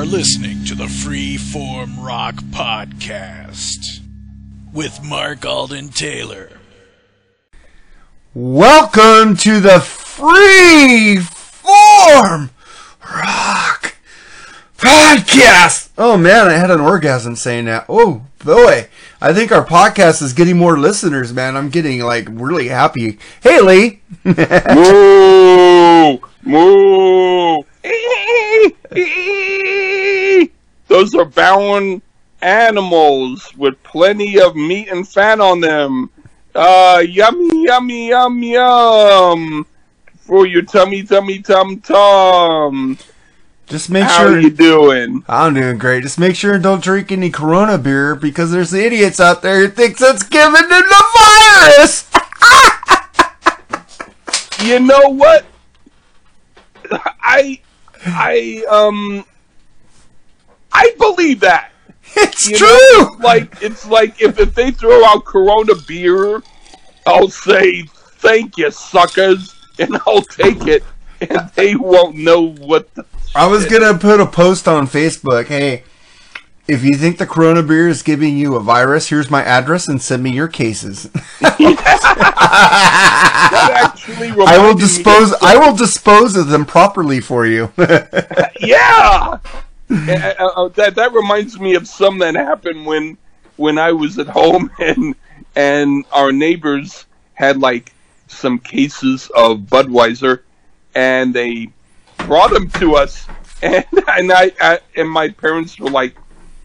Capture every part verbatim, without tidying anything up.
are listening to the Freeform Rock Podcast with Mark Alden Taylor. Welcome to the Freeform Rock Podcast. Oh man, I had an orgasm saying that. Oh boy, I think our podcast is getting more listeners, man. I'm getting like really happy. Hey, Lee. Moo! Moo! Those are bowing animals with plenty of meat and fat on them. Uh, yummy, yummy, yum, yum. For your tummy, tummy, tum, tum. Just make How sure. How you doing? I'm doing great. Just make sure and don't drink any Corona beer because there's the idiots out there who thinks that's giving them the virus. You know what? I, I, um, I believe that. It's you true. Know, like it's like if, if they throw out Corona beer, I'll say thank you, suckers, and I'll take it, and they won't know what. The I was shit. gonna put a post on Facebook. Hey, if you think the Corona beer is giving you a virus, here's my address and send me your cases. I will dispose. I will dispose of them properly for you. Yeah. Uh, that that reminds me of something that happened when when I was at home and and our neighbors had like some cases of Budweiser, and they brought them to us, and and I, I and my parents were like,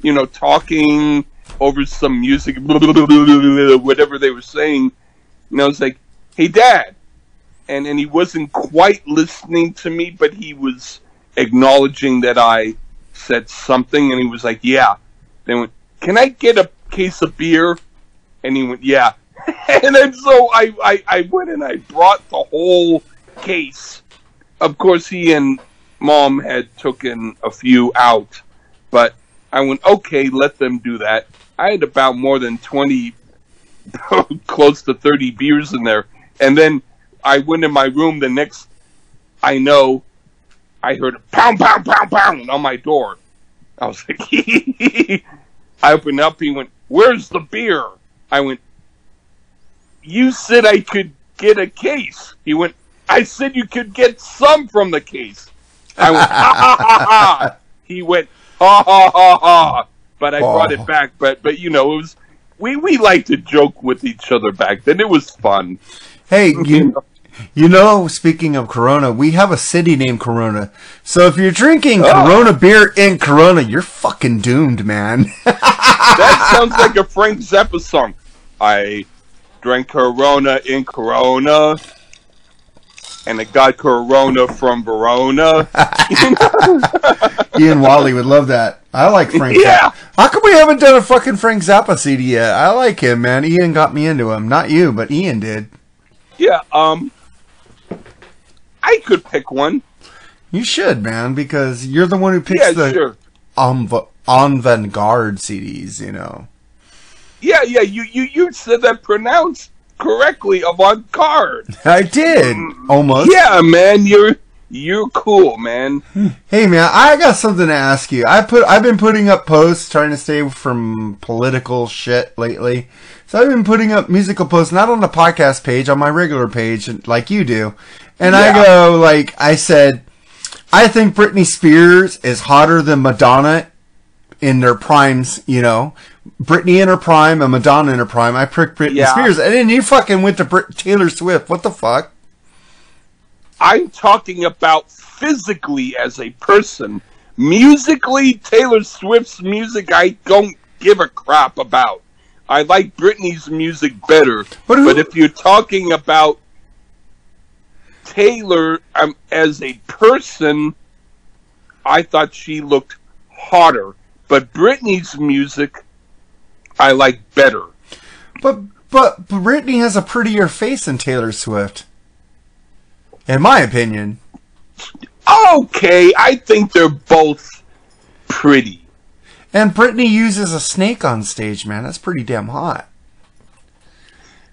you know, talking over some music, blah, blah, blah, blah, blah, whatever they were saying, and I was like, hey, Dad, and and he wasn't quite listening to me, but he was acknowledging that I said something, and he was like, yeah. They went, can I get a case of beer? And he went, yeah. And then so I, I, I went and I brought the whole case. Of course, he and Mom had taken a few out, but I went, okay, let them do that. I had about more than twenty, close to thirty beers in there. And then I went in my room the next, I know, I heard a pound, pound, pound, pound on my door. I was like, I opened up. He went, where's the beer? I went, you said I could get a case. He went, I said you could get some from the case. I went, ha, ha, ha, ha. He went, ha, ha, ha, ha. But I oh. brought it back. But, but you know, it was we, we like to joke with each other back then. It was fun. Hey, you... You know, speaking of Corona, we have a city named Corona. So if you're drinking oh. Corona beer in Corona, you're fucking doomed, man. That sounds like a Frank Zappa song. I drank Corona in Corona, and I got Corona from Verona. Ian Wally would love that. I like Frank yeah. Zappa. How come we haven't done a fucking Frank Zappa C D yet? I like him, man. Ian got me into him. Not you, but Ian did. Yeah, um... I could pick one. You should, man, because you're the one who picks yeah, the sure. avant-garde C Ds, you know. Yeah, yeah, you, you, you said that pronounced correctly, avant-garde. I did, um, almost. Yeah, man, you're you're cool, man. Hey, man, I got something to ask you. I put I've been putting up posts trying to stay from political shit lately. So I've been putting up musical posts, not on the podcast page, on my regular page, like you do. And yeah. I go, like, I said, I think Britney Spears is hotter than Madonna in their primes, you know. Britney in her prime and Madonna in her prime. I pricked Britney yeah. Spears. And then you fucking went to Brit- Taylor Swift. What the fuck? I'm talking about physically as a person. Musically, Taylor Swift's music, I don't give a crap about. I like Britney's music better. But, who- but if you're talking about Taylor, um, as a person, I thought she looked hotter, but Britney's music I like better. But but Britney has a prettier face than Taylor Swift, in my opinion. Okay, I think they're both pretty. And Britney uses a snake on stage, man. That's pretty damn hot.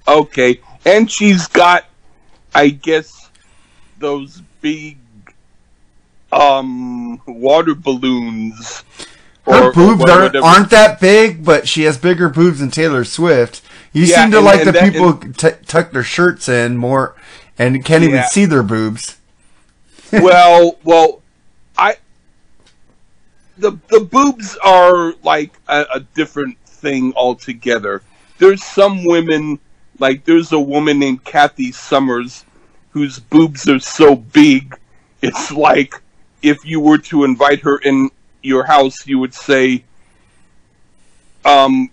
Okay, and she's got, I guess, those big um, water balloons. Her or, boobs or aren't, aren't that big, but she has bigger boobs than Taylor Swift. You yeah, seem to and, like and the that, people and, t- tuck their shirts in more and can't yeah. even see their boobs. well, well, I the the boobs are like a, a different thing altogether. There's some women, like there's a woman named Kathy Summers whose boobs are so big, it's like if you were to invite her in your house, you would say, um,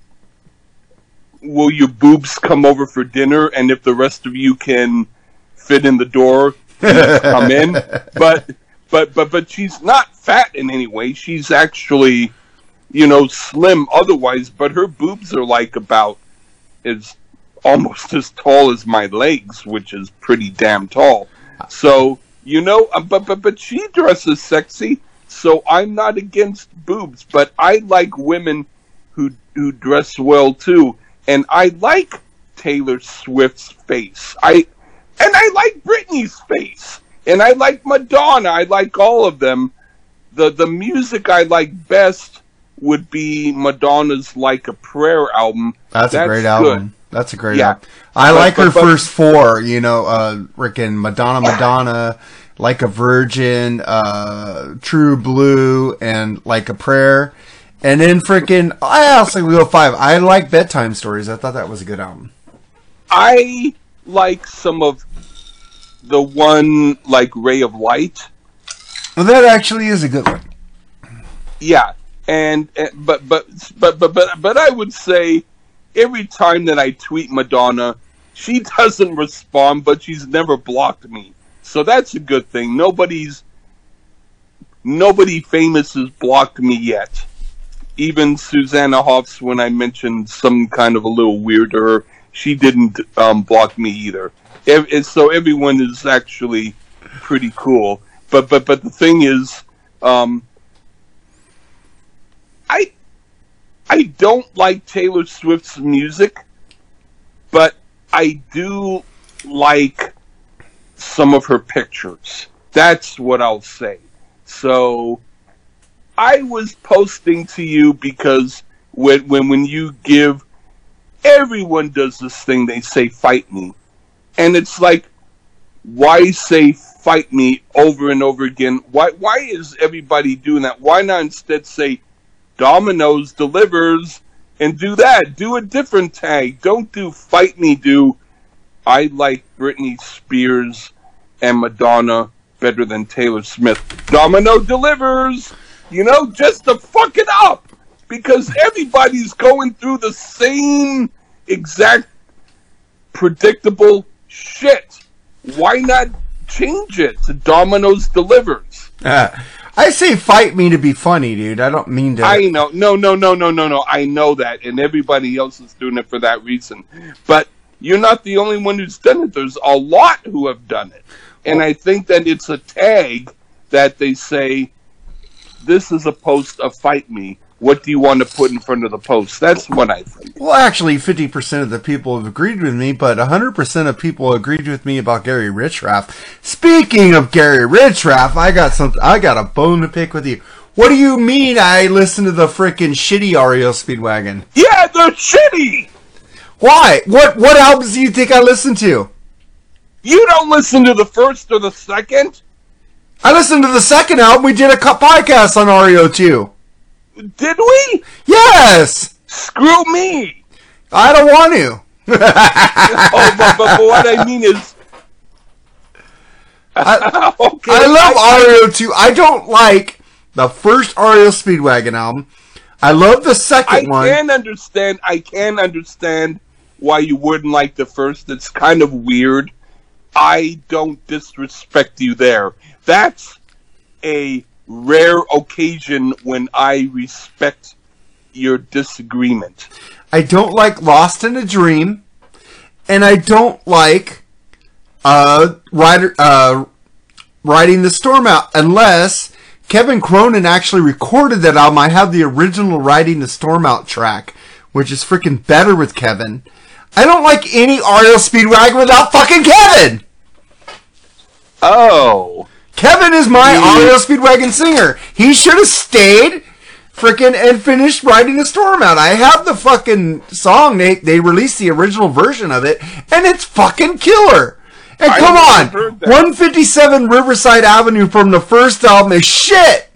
will your boobs come over for dinner? And if the rest of you can fit in the door, come in. But, but, but, but she's not fat in any way. She's actually, you know, slim otherwise, but her boobs are like about as almost as tall as my legs, which is pretty damn tall. So, you know, but, but, but she dresses sexy. So I'm not against boobs, but I like women who who dress well too, and I like Taylor Swift's face. I and I like Britney's face, and I like Madonna. I like all of them. the The music I like best would be Madonna's "Like a Prayer" album. That's, That's a great good. album. That's a great yeah. album. I but, like but, her but, first four. You know, uh, Rick and Madonna, Madonna. Like a Virgin, uh, True Blue, and Like a Prayer. And then freaking, I also go five. I like Bedtime Stories. I thought that was a good album. I like some of the one, like Ray of Light. Well, that actually is a good one. Yeah. And, and but, but, but, but, but, but I would say every time that I tweet Madonna, she doesn't respond, but she's never blocked me. So that's a good thing. Nobody's, nobody famous has blocked me yet. Even Susanna Hoffs, when I mentioned some kind of a little weird to her, she didn't um, block me either. It, so everyone is actually pretty cool. But but but the thing is, um, I I don't like Taylor Swift's music, but I do like some of her pictures. That's what I'll say. So I was posting to you because when when when you give, everyone does this thing, they say fight me, and it's like, why say fight me over and over again? Why why is everybody doing that? Why not instead say Domino's delivers and do that? Do a different tag. Don't do fight me. Do I like Britney Spears and Madonna better than Taylor Swift. Domino delivers, you know, just to fuck it up, because everybody's going through the same exact predictable shit. Why not change it to Domino's delivers? Uh, I say fight me to be funny, dude. I don't mean to. I know. No, no, no, no, no, no. I know that. And everybody else is doing it for that reason. But you're not the only one who's done it. There's a lot who have done it. And I think that it's a tag that they say, this is a post of fight me. What do you want to put in front of the post? That's what I think. Well, actually, fifty percent of the people have agreed with me, but one hundred percent of people agreed with me about Gary Richrath. Speaking of Gary Richrath, I got something. I got a bone to pick with you. What do you mean I listen to the frickin' shitty R E O Speedwagon? Yeah, they're shitty! Why? What what albums do you think I listen to? You don't listen to the first or the second. I listened to the second album. We did a podcast on R E O two. Did we? Yes. Screw me. I don't want to. oh, but, but, but what I mean is, I, okay, I love I, R E O two. I don't like the first R E O Speedwagon album. I love the second I one. I can understand. I can understand. Why you wouldn't like the first. It's kind of weird. I don't disrespect you there. That's a rare occasion when I respect your disagreement. I don't like Lost in a Dream, and I don't like uh, Rider, uh, Riding the Storm Out, unless Kevin Cronin actually recorded that album. I have the original Riding the Storm Out track, which is freaking better with Kevin. I don't like any R E O Speedwagon without fucking Kevin! Oh. Kevin is my R E O Speedwagon singer. He should have stayed freaking and finished Riding the Storm Out. I have the fucking song. They they released the original version of it, and it's fucking killer. And come on, one fifty-seven Riverside Avenue from the first album is shit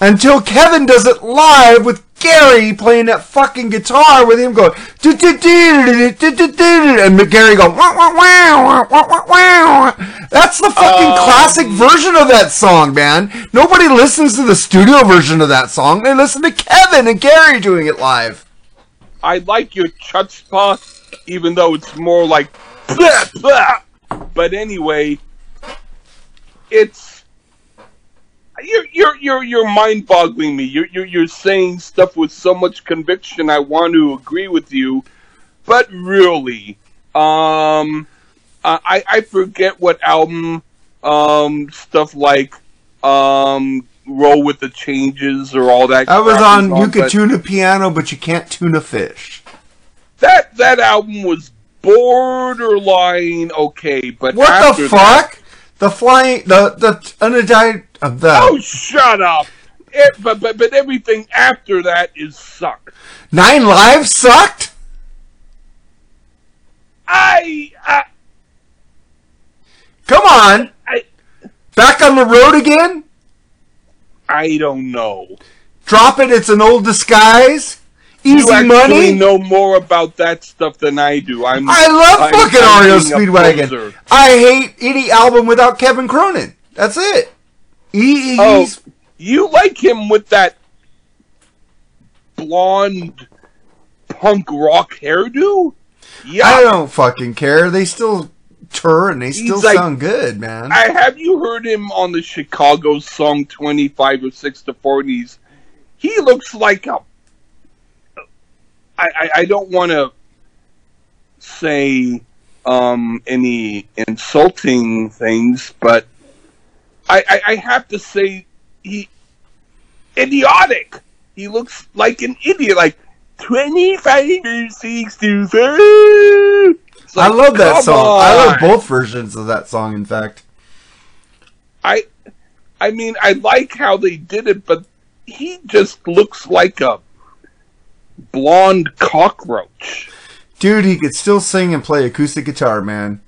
until Kevin does it live with Gary playing that fucking guitar with him going and Gary going wah, wah, wah, wah, wah, wah. That's the fucking um, classic version of that song, man. Nobody listens to the studio version of that song. They listen to Kevin and Gary doing it live. I like your chutzpah, even though it's more like blah, blah. But anyway, it's you're you're you're, you're mind-boggling me. You're, you're you're saying stuff with so much conviction. I want to agree with you, but really, um, I I forget what album um stuff like um Roll with the Changes or all that. That was on. You could tune a piano, but you can't tune a fish. That that album was. Borderline okay, but what after the fuck? That, the flying, the the unidentified of the. Oh, shut up! It, but but but everything after that is sucked. Nine Lives sucked. I, I come on, I, back on the road again. I don't know. Drop It. It's an Old Disguise. Easy you actually money? Know more about that stuff than I do. I'm, I love I'm, fucking R E O Speedwagon. I hate any album without Kevin Cronin. That's it. He, oh, you like him with that blonde punk rock hairdo? Yeah, I don't fucking care. They still tour and they still like, sound good, man. I have you heard him on the Chicago song twenty-five or six to forties? He looks like a I, I, I don't want to say um, any insulting things, but I, I, I have to say he idiotic. He looks like an idiot, like twenty-five or six to four. Like, I love that song. On. I love both versions of that song. In fact, I I mean I like how they did it, but he just looks like a blonde cockroach. Dude, he could still sing and play acoustic guitar, man.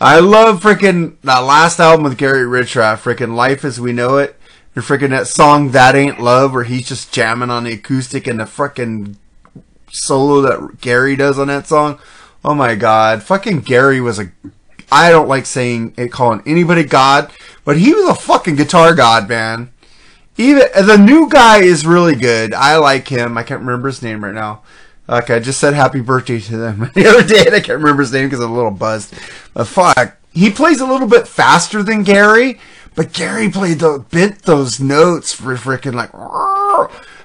I love freaking that last album with Gary Richrath, freaking Life as We Know It, and freaking that song That Ain't Love, where he's just jamming on the acoustic and the freaking solo that Gary does on that song. Oh my god, fucking Gary was a I don't like saying it, calling anybody god, but he was a fucking guitar god, man. Even the new guy is really good. I like him. I can't remember his name right now. Like I just said happy birthday to them the other day, and I can't remember his name because I'm a little buzzed. But fuck, he plays a little bit faster than Gary, but Gary played the bent those notes for freaking like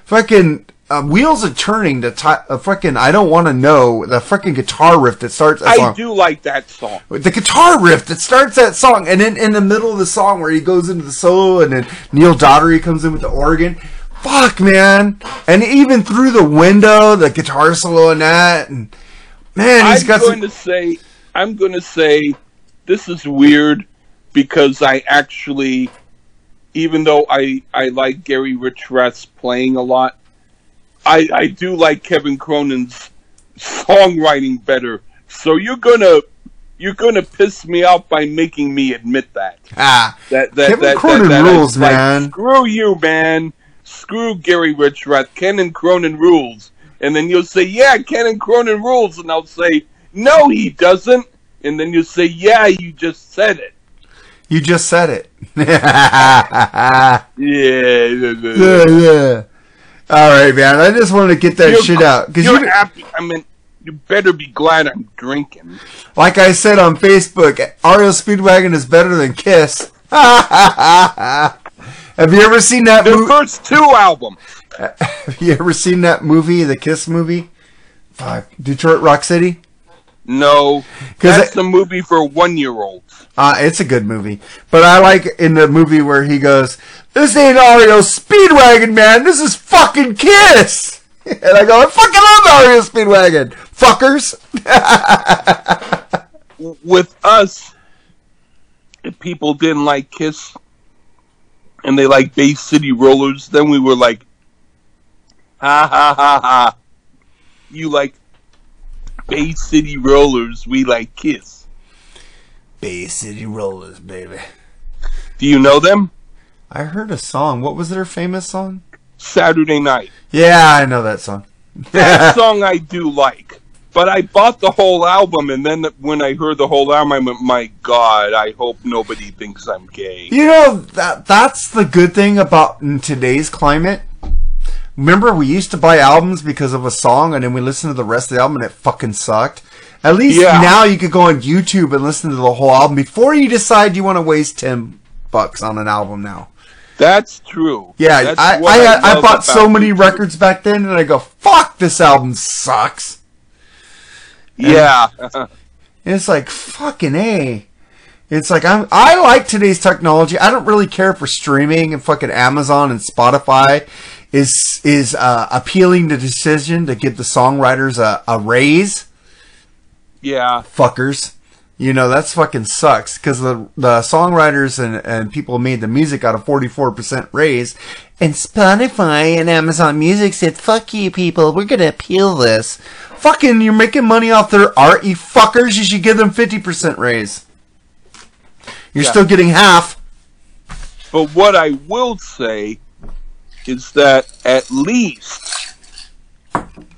fucking uh, Wheels Are Turning. The ty- uh, freaking I Don't Want to Know, the freaking guitar riff that starts. That song. I do like that song. The guitar riff that starts that song, and then in the middle of the song where he goes into the solo, and then Neil Daugherty comes in with the organ. Fuck, man! And even Through the Window, the guitar solo and that, and man, he's I'm got. I'm going some... to say, I'm going to say, this is weird because I actually, even though I I like Gary Richrath's playing a lot. I, I do like Kevin Cronin's songwriting better, so you're gonna you're gonna piss me off by making me admit that. Ah, that, that, Kevin that, Cronin that, that, rules, like, man. Screw you, man. Screw Gary Richrath. Kevin Cronin rules, and then you'll say, "Yeah, Kevin Cronin rules," and I'll say, "No, he doesn't," and then you'll say, "Yeah, you just said it." You just said it. yeah. Yeah. Yeah. All right, man. I just wanted to get that you're, shit out. Cause you're you, happy. I mean, you better be glad I'm drinking. Like I said on Facebook, R E O Speedwagon is better than Kiss. Have you ever seen that movie? The mo- first two albums. Have you ever seen that movie, the Kiss movie? Fuck. Detroit Rock City? No. That's it, the movie for one-year-olds. Uh, it's a good movie. But I like in the movie where he goes... This ain't R E O Speedwagon, man. This is fucking Kiss. And I go, I fucking love R E O Speedwagon, fuckers. With us, if people didn't like Kiss, and they like Bay City Rollers, then we were like, ha ha ha ha. You like Bay City Rollers, we like Kiss. Bay City Rollers, baby. Do you know them? I heard a song. What was their famous song? Saturday Night. Yeah, I know that song. That song I do like. But I bought the whole album, and then when I heard the whole album, I went, my God, I hope nobody thinks I'm gay. You know, that that's the good thing about in today's climate. Remember, we used to buy albums because of a song, and then we listened to the rest of the album, and it fucking sucked. At least yeah. now you could go on YouTube and listen to the whole album before you decide you want to waste ten bucks on an album now. That's true. Yeah, that's I, I, I, I bought so many YouTube records back then, and I go, fuck, this album sucks. And yeah. It's like, fucking A. It's like, I'm, I like today's technology. I don't really care for streaming, and fucking Amazon and Spotify is is uh, appealing the decision to give the songwriters a, a raise. Yeah. Fuckers. You know, that's fucking sucks, because the, the songwriters and, and people made the music got a forty-four percent raise, and Spotify and Amazon Music said, fuck you people, we're going to appeal this. Fucking, you're making money off their art, you fuckers, you should give them fifty percent raise. You're yeah. still getting half. But what I will say is that at least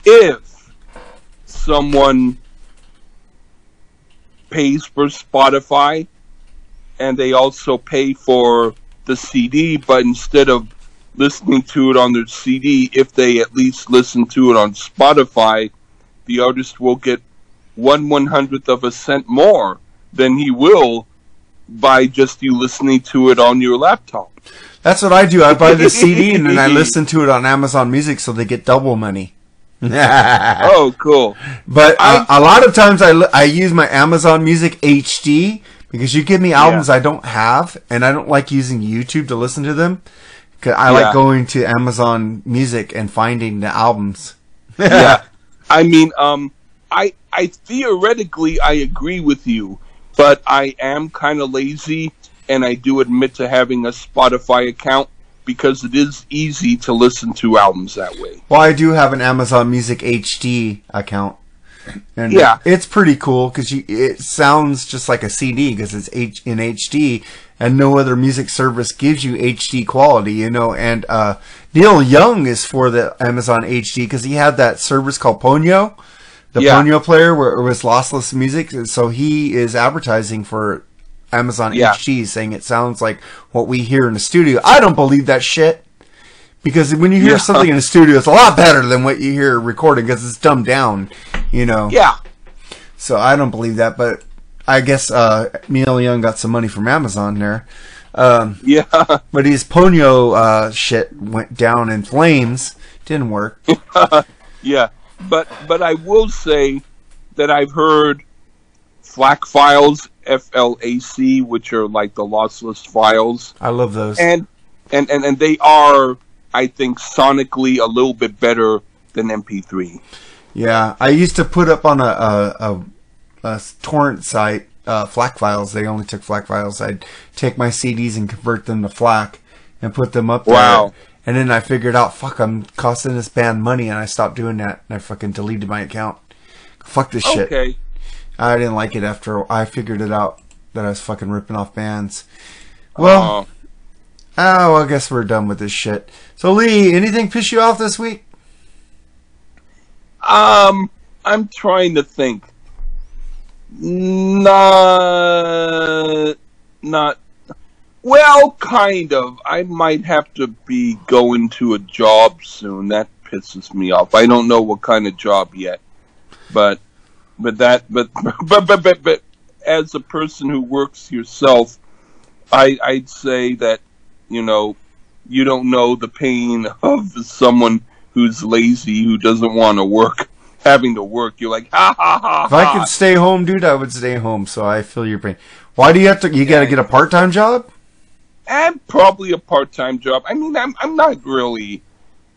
if someone pays for Spotify, and they also pay for the C D, but instead of listening to it on their C D, if they at least listen to it on Spotify, the artist will get one one hundredth of a cent more than he will by just you listening to it on your laptop. That's what I do. I buy the C D and then I listen to it on Amazon Music, so they get double money. Oh, cool. But uh, I, a lot of times I, I use my Amazon Music H D because you give me albums yeah. I don't have, and I don't like using YouTube to listen to them. Cause I yeah. like going to Amazon Music and finding the albums. Yeah. I mean, um, I, I theoretically, I agree with you, but I am kind of lazy, and I do admit to having a Spotify account, because it is easy to listen to albums that way. Well, I do have an Amazon Music H D account. And yeah. it's pretty cool because it sounds just like a C D because it's H- in H D, and no other music service gives you H D quality, you know. And uh, Neil Young is for the Amazon H D because he had that service called Ponyo, the yeah. Ponyo player where it was lossless music. And so he is advertising for Amazon yeah. H D, saying it sounds like what we hear in the studio. I don't believe that shit, because when you hear yeah. something in the studio, it's a lot better than what you hear recording because it's dumbed down, you know. Yeah. So I don't believe that, but I guess uh, Neil Young got some money from Amazon there. Um, yeah. But his Ponyo uh, shit went down in flames. Didn't work. yeah. But but I will say that I've heard FLAC files, F L A C, which are like the lossless files. I love those. And, and and and they are, I think, sonically a little bit better than M P three. Yeah, I used to put up on a a, a, a torrent site uh, FLAC files. They only took FLAC files. I'd take my C Ds and convert them to FLAC and put them up there. Wow. And then I figured out, fuck, I'm costing this band money, and I stopped doing that, and I fucking deleted my account. Fuck this shit. Okay. I didn't like it after I figured it out that I was fucking ripping off bands. Well, oh, well, I guess we're done with this shit. So, Lee, anything piss you off this week? Um, I'm trying to think. Not, not, well, kind of. I might have to be going to a job soon. That pisses me off. I don't know what kind of job yet, but... But that, but, but, but, but, but, as a person who works yourself, I, I'd say that, you know, you don't know the pain of someone who's lazy, who doesn't want to work, having to work. You're like, ha, ha, ha, ha. If I could stay home, dude, I would stay home, so I feel your pain. Why do you have to, you gotta get a part-time job? And probably a part-time job. I mean, I'm, I'm not really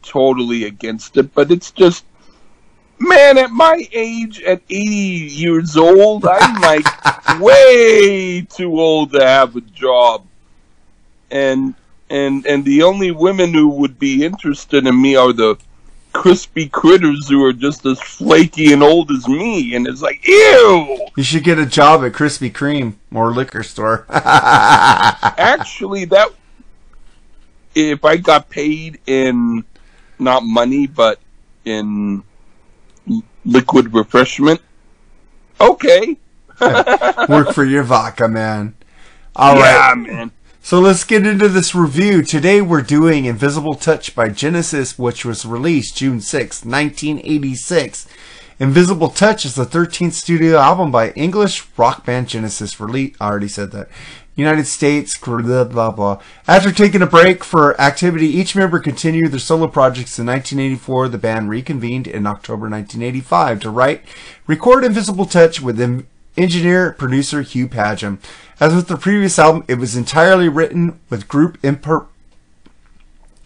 totally against it, but it's just, man, at my age, at eighty years old, I'm like way too old to have a job. And and and the only women who would be interested in me are the crispy critters who are just as flaky and old as me, and it's like, ew! You should get a job at Krispy Kreme or liquor store. Actually, that if I got paid in not money but in liquid refreshment, okay. Work for your vodka, man. All yeah, right, man. So let's get into this review. Today we're doing Invisible Touch by Genesis, which was released June sixth, nineteen eighty-six. Invisible Touch is the thirteenth studio album by English rock band Genesis. Released, I already said that. United States, blah, blah, blah. After taking a break for activity, each member continued their solo projects in nineteen eighty-four. The band reconvened in October nineteen eighty-five to write, record Invisible Touch with in- engineer, producer Hugh Padgham. As with the previous album, it was entirely written with group imp-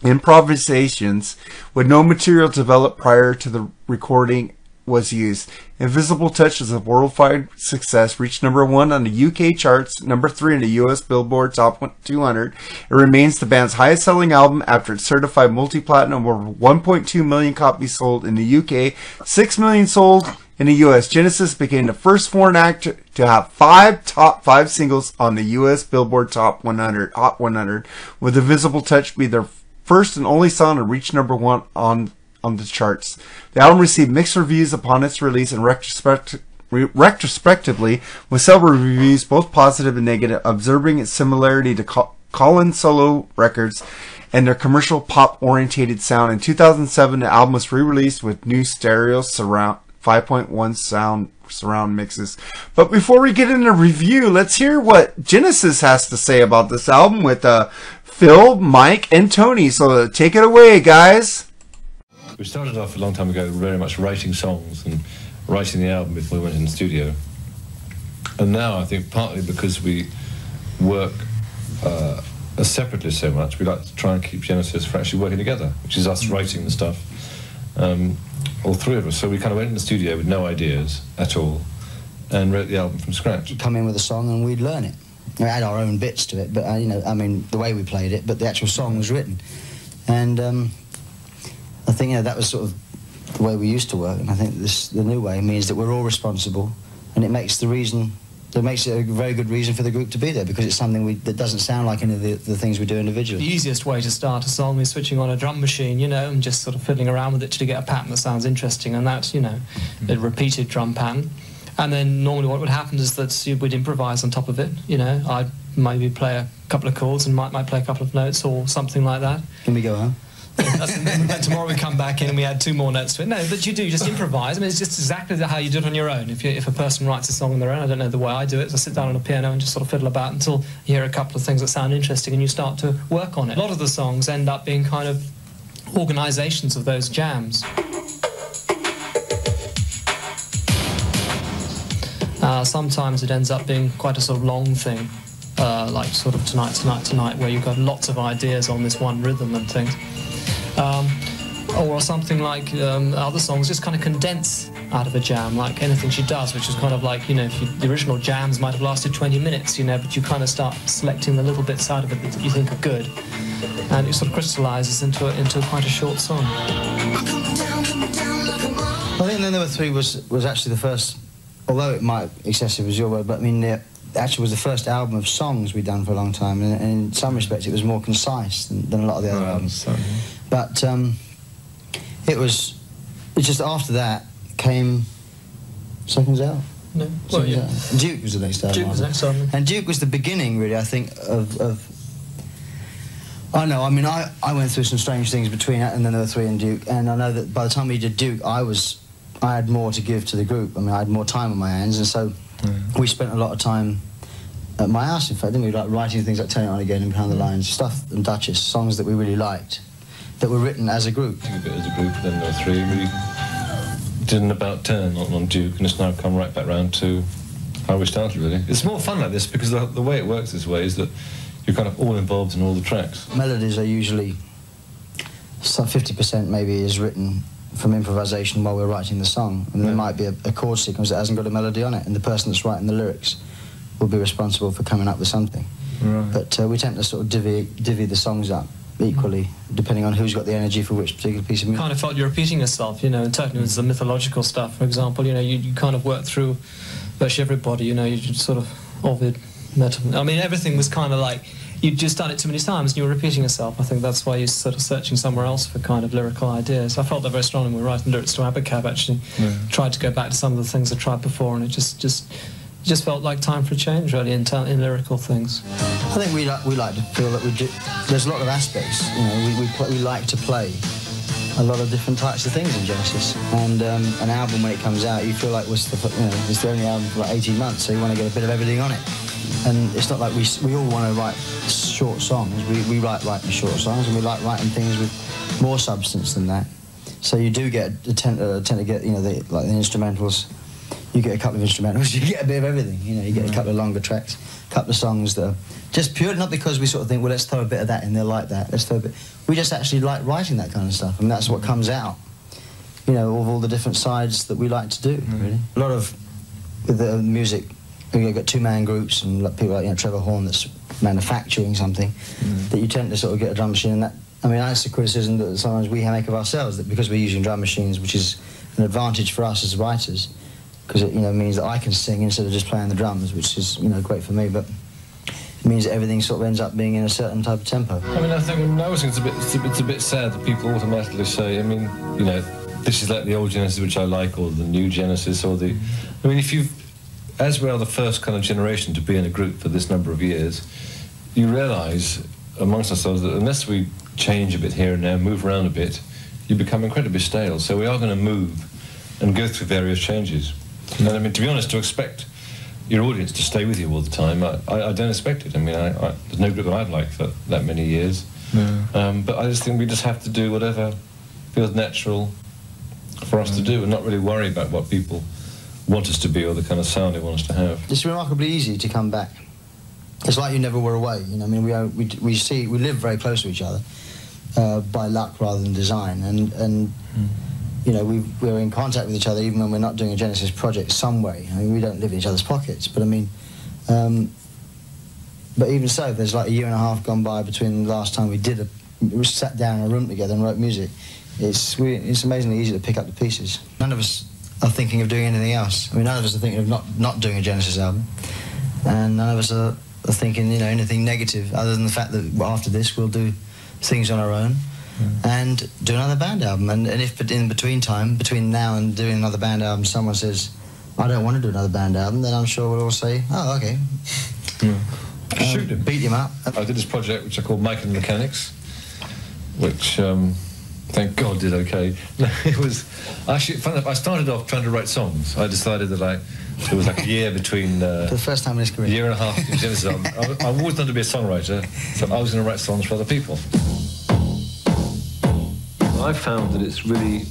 improvisations, with no material developed prior to the recording was used. Invisible Touch is a worldwide success, reached number one on the U K charts, number three in the U S Billboard Top two hundred. It remains the band's highest selling album after it's certified multi-platinum, over one point two million copies sold in the U K, six million sold in the U S. Genesis became the first foreign act to, to have five top five singles on the U S Billboard Top one hundred, Hot one hundred, with Invisible Touch be their first and only song to reach number one on, on the charts. The album received mixed reviews upon its release, and retrospect, re, retrospectively, with several reviews, both positive and negative, observing its similarity to Col- Colin's solo records and their commercial pop-orientated sound. In two thousand seven, the album was re-released with new stereo surround five point one sound surround mixes. But before we get into review, let's hear what Genesis has to say about this album with uh, Phil, Mike, and Tony. So take it away, guys. We started off a long time ago very much writing songs and writing the album before we went in the studio. And now I think partly because we work uh, separately so much, we like to try and keep Genesis for actually working together, which is us writing the stuff. Um, all three of us, so we kind of went in the studio with no ideas at all and wrote the album from scratch. We'd come in with a song and we'd learn it. We had our own bits to it, but uh, you know, I mean, the way we played it, but the actual song was written. And um, I think, you know, that was sort of the way we used to work, and I think this the new way means that we're all responsible, and it makes the reason, it makes it a very good reason for the group to be there, because it's something we, that doesn't sound like any of the, the things we do individually. The easiest way to start a song is switching on a drum machine, you know, and just sort of fiddling around with it to get a pattern that sounds interesting, and that's, you know, a repeated drum pattern. And then normally what would happen is that we'd improvise on top of it, you know. I'd maybe play a couple of chords and Mike might play a couple of notes or something like that. Can we go home? And then tomorrow we come back in and we add two more notes to it. No, but you do, just improvise. I mean, it's just exactly how you do it on your own. If you, if a person writes a song on their own, I don't know the way I do it, so I sit down on a piano and just sort of fiddle about until you hear a couple of things that sound interesting and you start to work on it. A lot of the songs end up being kind of organisations of those jams. Uh, sometimes it ends up being quite a sort of long thing, uh, like sort of Tonight, Tonight, Tonight, where you've got lots of ideas on this one rhythm and things. Um, or something like um, other songs just kind of condense out of a jam, like Anything She Does, which is kind of like, you know, if you, the original jams might have lasted twenty minutes, you know, but you kind of start selecting the little bits out of it that you think are good, and it sort of crystallizes into a, into quite a short song. I think then number three was, was actually the first, although it might excessive was your word, but I mean it actually was the first album of songs we'd done for a long time, and, and in some respects it was more concise than, than a lot of the other oh, albums. Sorry. But um, it was just after that came Seconds Out. No, well, Seconds yeah. Out. Duke was the next album. Duke was the next album. And Duke was the beginning, really, I think, of... of I know, I mean, I, I went through some strange things between that and then there were three and Duke, and I know that by the time we did Duke, I was... I had more to give to the group. I mean, I had more time on my hands, and so mm. we spent a lot of time at my house, in fact, didn't we? Like, writing things like Turn It On Again and Behind the Lines, stuff, and Duchess, songs that we really liked. That were written as a group. I think a bit as a group, then there were three. We did an about turn on, on Duke, and it's now come right back round to how we started, really. It's more fun like this because the, the way it works this way is that you're kind of all involved in all the tracks. Melodies are usually some fifty percent maybe is written from improvisation while we're writing the song, and yeah. there might be a, a chord sequence that hasn't got a melody on it, and the person that's writing the lyrics will be responsible for coming up with something. Right. But uh, we tend to sort of divvy, divvy the songs up equally, depending on who's got the energy for which particular piece of music. You kind of felt you're repeating yourself, you know, in terms of the mythological stuff, for example. You know, you, you kind of worked through virtually everybody, you know, you just sort of Ovid, Metaphor. I mean, everything was kind of like, you'd just done it too many times and you were repeating yourself. I think that's why you're sort of searching somewhere else for kind of lyrical ideas. I felt that very strongly when we were writing lyrics to Abacab, actually. Yeah. Tried to go back to some of the things I tried before, and it just, just, just felt like time for a change, really, in, in lyrical things. I think we like, we like to feel that we do, there's a lot of aspects, you know, we, we, we like to play a lot of different types of things in Genesis, and um, an album when it comes out, you feel like it's the, you know, it's the only album for like eighteen months, so you want to get a bit of everything on it. And it's not like we we all want to write short songs. We we like writing short songs, and we like writing things with more substance than that. So you do get a tend to, tend to get, you know, the, like the instrumentals. You get a couple of instrumentals. You get a bit of everything. You know, you get a couple of longer tracks, a couple of songs that are just pure. Not because we sort of think, well, let's throw a bit of that in there like that. Let's throw a bit. We just actually like writing that kind of stuff, and that's what comes out. You know, of all the different sides that we like to do. Really, a lot of the music. You've got two-man groups and people like, you know, Trevor Horn that's manufacturing something, mm. that you tend to sort of get a drum machine, and that, I mean, that's a criticism that sometimes we make of ourselves, that because we're using drum machines, which is an advantage for us as writers, because it, you know, means that I can sing instead of just playing the drums, which is, you know, great for me, but it means that everything sort of ends up being in a certain type of tempo. I mean, I think I was it's a bit, it's a bit, it's a bit sad that people automatically say, I mean, you know, this is like the old Genesis, which I like, or the new Genesis, or the, I mean, if you've, as we are the first kind of generation to be in a group for this number of years, you realise amongst ourselves that unless we change a bit here and there, move around a bit, you become incredibly stale. So we are going to move and go through various changes. And I mean, to be honest, to expect your audience to stay with you all the time, I, I, I don't expect it. I mean, I, I, there's no group that I'd like for that many years. Yeah. Um, but I just think we just have to do whatever feels natural for us, yeah, to do, and not really worry about what people want us to be or the kind of sound they want us to have. It's remarkably easy to come back. It's like you never were away. You know, I mean, we are, we we see we live very close to each other uh, by luck rather than design, and and mm. you know, we we're in contact with each other even when we're not doing a Genesis project some way. I mean, we don't live in each other's pockets, but I mean, um, but even so, there's like a year and a half gone by between the last time we did a we sat down in a room together and wrote music. It's we, it's amazingly easy to pick up the pieces. None of us are thinking of doing anything else. I mean, none of us are thinking of not, not doing a Genesis album, and none of us are, are thinking, you know, anything negative other than the fact that after this we'll do things on our own, mm. and do another band album. And, and if in between time, between now and doing another band album, someone says, I don't want to do another band album, then I'm sure we'll all say, oh, okay. Yeah. Um, Shoot him. Beat him up. I did this project which I called Mike and the Mechanics, which... Um, thank God did okay. No, it was actually fun. I started off trying to write songs. I decided that I there was like a year between uh, for the first time in his career, a year and a half. I, I always wanted to be a songwriter, so I was going to write songs for other people. I found that it's really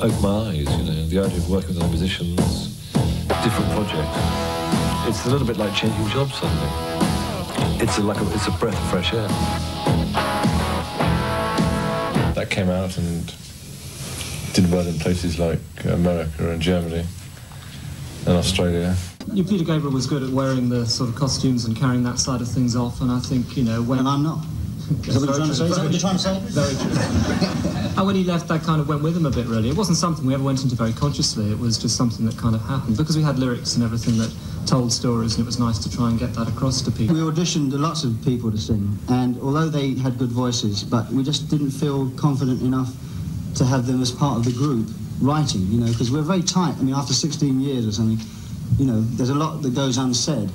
opened my eyes. You know, the idea of working with other musicians, different projects. It's a little bit like changing jobs suddenly. It's a, like a, it's a breath of fresh air. That came out and did well in places like America and Germany and Australia. Peter Gabriel was good at wearing the sort of costumes and carrying that side of things off, and I think, you know, when... And I'm not. Is that what you're trying to say? Very true. And when he left, that kind of went with him a bit, really. It wasn't something we ever went into very consciously. It was just something that kind of happened, because we had lyrics and everything that told stories, and it was nice to try and get that across to people. We auditioned lots of people to sing, and although they had good voices, but we just didn't feel confident enough to have them as part of the group writing, you know, because we're very tight. I mean, after sixteen years or something, you know, there's a lot that goes unsaid.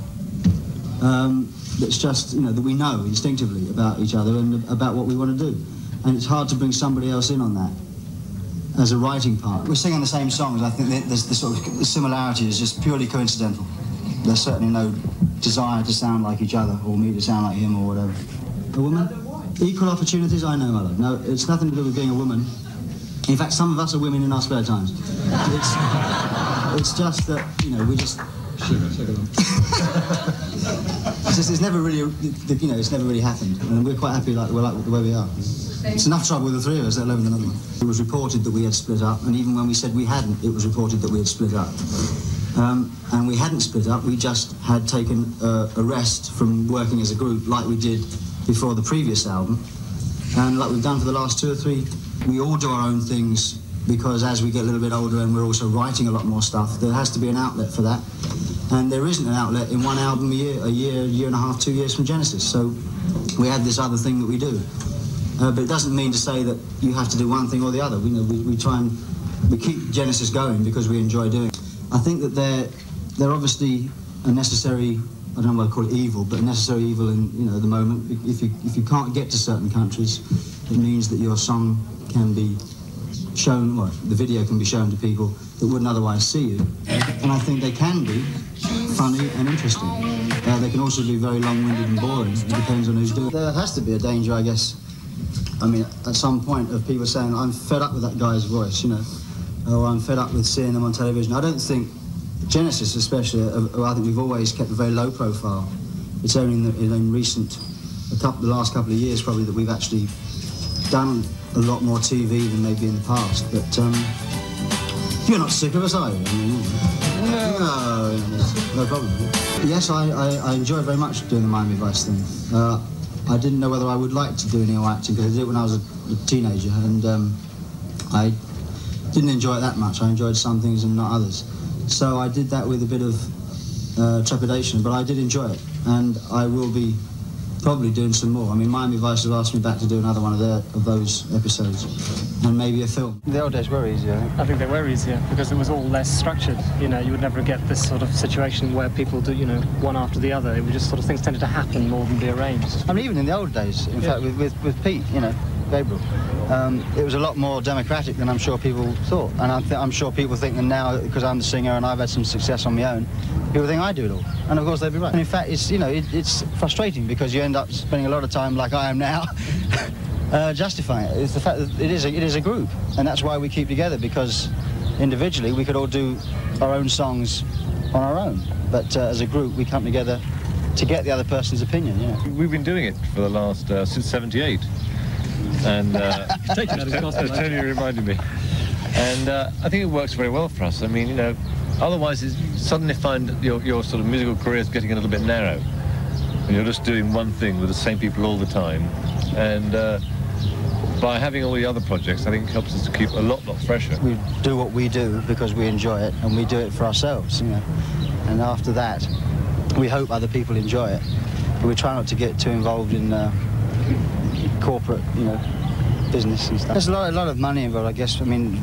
Um, that's just, you know, that we know instinctively about each other and about what we want to do. And it's hard to bring somebody else in on that as a writing part. We're singing the same songs. I think there's the sort of similarity is just purely coincidental. There's certainly no desire to sound like each other or me to sound like him or whatever. A woman? Equal opportunities? I know, my love. No, it's nothing to do with being a woman. In fact, some of us are women in our spare times. It's, it's just that, you know, we just... it's, just, it's never really, you know, it's never really happened, and we're quite happy like we're like the way we are. It's enough trouble with the three of us, let alone another one. It was reported that we had split up, and even when we said we hadn't, it was reported that we had split up. Um, and we hadn't split up, we just had taken uh, a rest from working as a group like we did before the previous album, and like we've done for the last two or three. We all do our own things because as we get a little bit older and we're also writing a lot more stuff, there has to be an outlet for that, and there isn't an outlet in one album a year, a year, year and a half, two years from Genesis, so we had this other thing that we do. Uh, but it doesn't mean to say that you have to do one thing or the other. We, you know, we, we try and we keep Genesis going because we enjoy doing it. I think that they're, they're obviously a necessary, I don't know what I call it, evil, but a necessary evil in, you know, the moment. If you, if you can't get to certain countries, it means that your song can be shown, well, the video can be shown to people that wouldn't otherwise see you. And I think they can be funny and interesting. Uh, they can also be very long-winded and boring. It depends on who's doing it. There has to be a danger, I guess, I mean, at some point, of people saying, I'm fed up with that guy's voice, you know, or I'm fed up with seeing them on television. I don't think, Genesis especially, I think we've always kept a very low profile. It's only in, the, in recent, a couple, the last couple of years probably, that we've actually done a lot more T V than maybe in the past. But um, you're not sick of us, are you? I mean, no. No, no problem. Yes, I, I, I enjoy very much doing the Miami Vice thing. Uh, I didn't know whether I would like to do any acting because I did it when I was a, a teenager, and um, I didn't enjoy it that much. I enjoyed some things and not others. So I did that with a bit of uh, trepidation, but I did enjoy it, and I will be probably doing some more. I mean, Miami Vice have asked me back to do another one of their of those episodes, and maybe a film. The old days were easier. I think they were easier because it was all less structured. You know, you would never get this sort of situation where people do, you know, one after the other. It was just sort of things tended to happen more than be arranged. I mean, even in the old days, in yeah. fact, with, with with Pete, you know, Gabriel, um, it was a lot more democratic than I'm sure people thought. And I th I'm sure people think that now, because I'm the singer and I've had some success on my own, people think I do it all, and of course they'd be right. And in fact, it's, you know, it, it's frustrating because you end up spending a lot of time, like I am now, uh, justifying it. It's the fact that it is a, it is a group, and that's why we keep together, because individually we could all do our own songs on our own, but uh, as a group we come together to get the other person's opinion. Yeah. We've been doing it for the last uh, since seventy-eight, and uh, Tony reminded me, and uh, I think it works very well for us. I mean, you know. Otherwise, you suddenly find your, your sort of musical career is getting a little bit narrow. And you're just doing one thing with the same people all the time. And uh, by having all the other projects, I think it helps us to keep a lot, lot fresher. We do what we do because we enjoy it, and we do it for ourselves, you know. And after that, we hope other people enjoy it. But we try not to get too involved in uh, corporate, you know, business and stuff. There's a lot, a lot of money involved, I guess. I mean,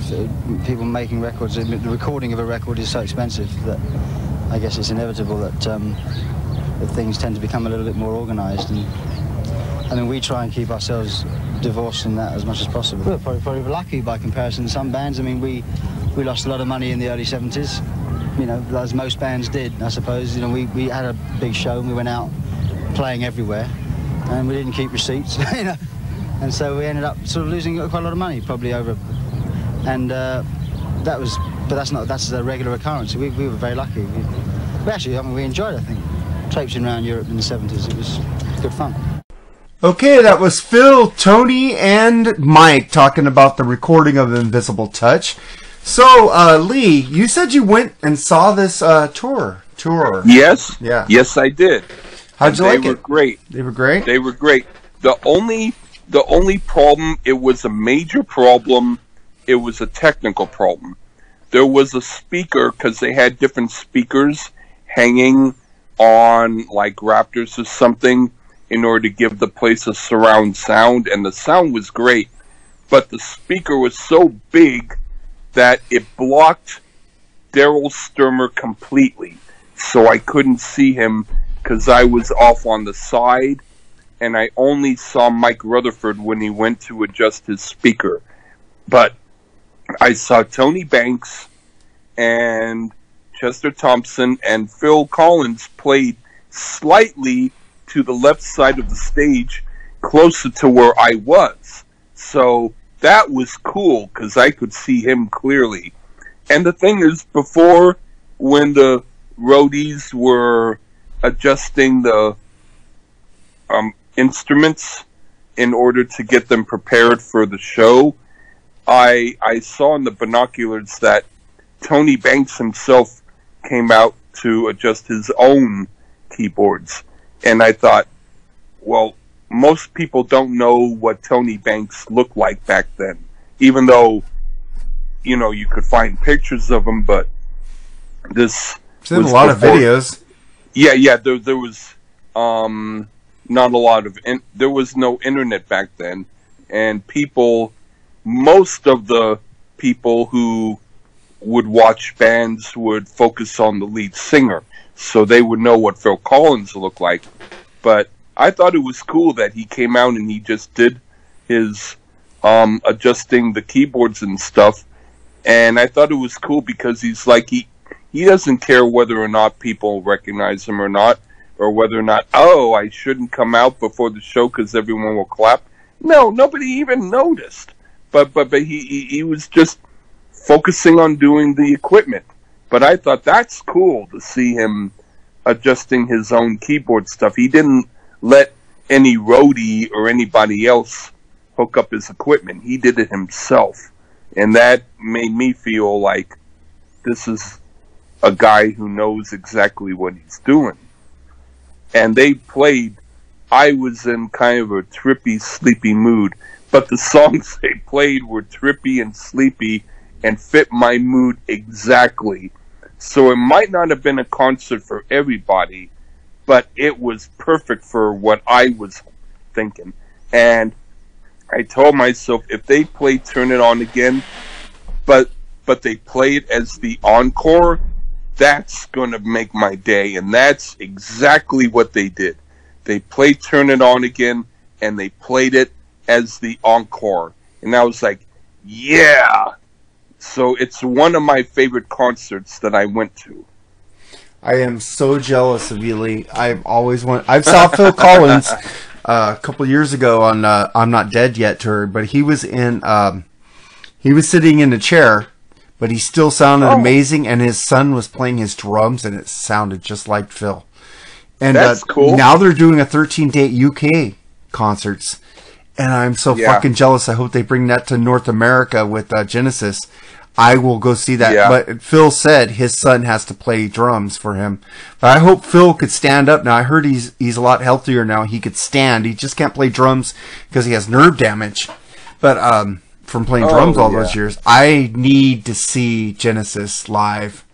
people making records, the recording of a record is so expensive that I guess it's inevitable that, um, that things tend to become a little bit more organised. And I mean, we try and keep ourselves divorced from that as much as possible. We're probably, probably lucky by comparison to some bands. I mean, we, we lost a lot of money in the early seventies, you know, as most bands did, I suppose. You know, we, we had a big show and we went out playing everywhere and we didn't keep receipts, you know. And so we ended up sort of losing quite a lot of money, probably over, and uh, that was, but that's not, that's a regular occurrence. We, we were very lucky. We, we actually, I mean, we enjoyed, I think, traipsing around Europe in the seventies. It was good fun. Okay, that was Phil, Tony, and Mike talking about the recording of Invisible Touch. So, uh, Lee, you said you went and saw this uh, tour. Tour. Yes. Yeah. Yes, I did. How'd and you like it? They were great. They were great? They were great. The only... The only problem, it was a major problem, it was a technical problem. There was a speaker, because they had different speakers hanging on like rafters or something in order to give the place a surround sound, and the sound was great, but the speaker was so big that it blocked Daryl Sturmer completely. So I couldn't see him because I was off on the side, and I only saw Mike Rutherford when he went to adjust his speaker. But I saw Tony Banks and Chester Thompson and Phil Collins played slightly to the left side of the stage, closer to where I was. So that was cool, because I could see him clearly. And the thing is, before, when the roadies were adjusting the um, instruments in order to get them prepared for the show, I I saw in the binoculars that Tony Banks himself came out to adjust his own keyboards. And I thought, well, most people don't know what Tony Banks looked like back then, even though, you know, you could find pictures of him, but this there was a lot before, of videos. Yeah, yeah, there there was um, not a lot of... In, there was no internet back then, and people... Most of the people who would watch bands would focus on the lead singer, so they would know what Phil Collins looked like. But I thought it was cool that he came out and he just did his um, adjusting the keyboards and stuff. And I thought it was cool because he's like, he, he doesn't care whether or not people recognize him or not, or whether or not, oh, I shouldn't come out before the show because everyone will clap. No, nobody even noticed. But but but he, he, he was just focusing on doing the equipment. But I thought that's cool to see him adjusting his own keyboard stuff. He didn't let any roadie or anybody else hook up his equipment. He did it himself. And that made me feel like this is a guy who knows exactly what he's doing. And they played. I was in kind of a trippy, sleepy mood. But the songs they played were trippy and sleepy and fit my mood exactly. So it might not have been a concert for everybody, but it was perfect for what I was thinking. And I told myself, if they play Turn It On Again, but but they play it as the encore, that's going to make my day. And that's exactly what they did. They played Turn It On Again, and they played it as the encore. And I was like, yeah. So it's one of my favorite concerts that I went to. I am so jealous of you, Lee. I've always wanted. I saw Phil Collins uh, a couple years ago on uh, I'm Not Dead Yet tour, but he was in um, he was sitting in a chair, but he still sounded oh. amazing, and his son was playing his drums, and it sounded just like Phil. And that's uh, cool. Now they're doing a thirteen-date U K concerts. And I'm so yeah. fucking jealous. I hope they bring that to North America with uh, Genesis. I will go see that. Yeah. But Phil said his son has to play drums for him. But I hope Phil could stand up now. I heard he's he's a lot healthier now. He could stand. He just can't play drums because he has nerve damage. But um, from playing oh, drums all yeah. those years, I need to see Genesis live.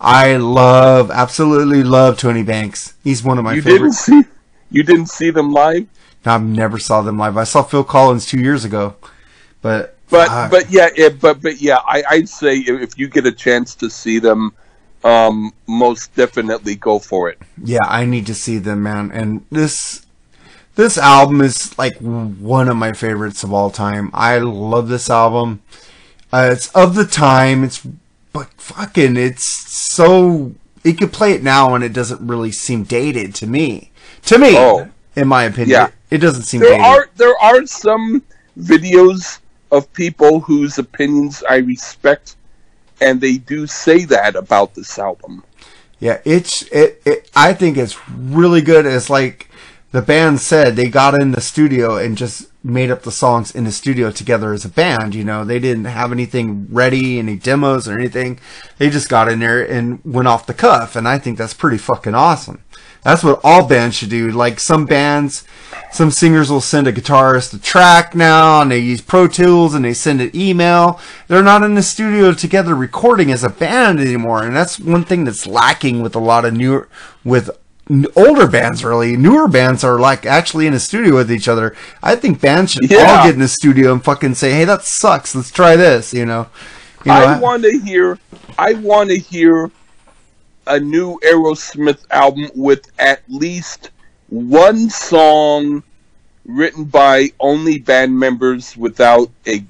I love, absolutely love Tony Banks. He's one of my you favorites. Didn't see, you didn't see them live? I never saw them live. I saw Phil Collins two years ago, but but uh, but yeah, it, but but yeah, I, I'd say if you get a chance to see them, um, most definitely go for it. Yeah, I need to see them, man. And this this album is like one of my favorites of all time. I love this album. Uh, it's of the time. It's but fucking, it's so you could play it now and it doesn't really seem dated to me. To me. Oh. In my opinion, yeah. it doesn't seem there dated. Are there are some videos of people whose opinions I respect, and they do say that about this album. Yeah, it's it. it I think it's really good. It's like the band said, they got in the studio and just made up the songs in the studio together as a band. You know, they didn't have anything ready, any demos or anything. They just got in there and went off the cuff, and I think that's pretty fucking awesome. That's what all bands should do. Like some bands, some singers will send a guitarist a track now, and they use Pro Tools, and they send an email. They're not in the studio together recording as a band anymore, and that's one thing that's lacking with a lot of newer, with older bands really. Newer bands are like actually in a studio with each other. I think bands should yeah. all get in the studio and fucking say, "Hey, that sucks. Let's try this." You know. You know I want to hear. I want to hear. A new Aerosmith album with at least one song written by only band members without a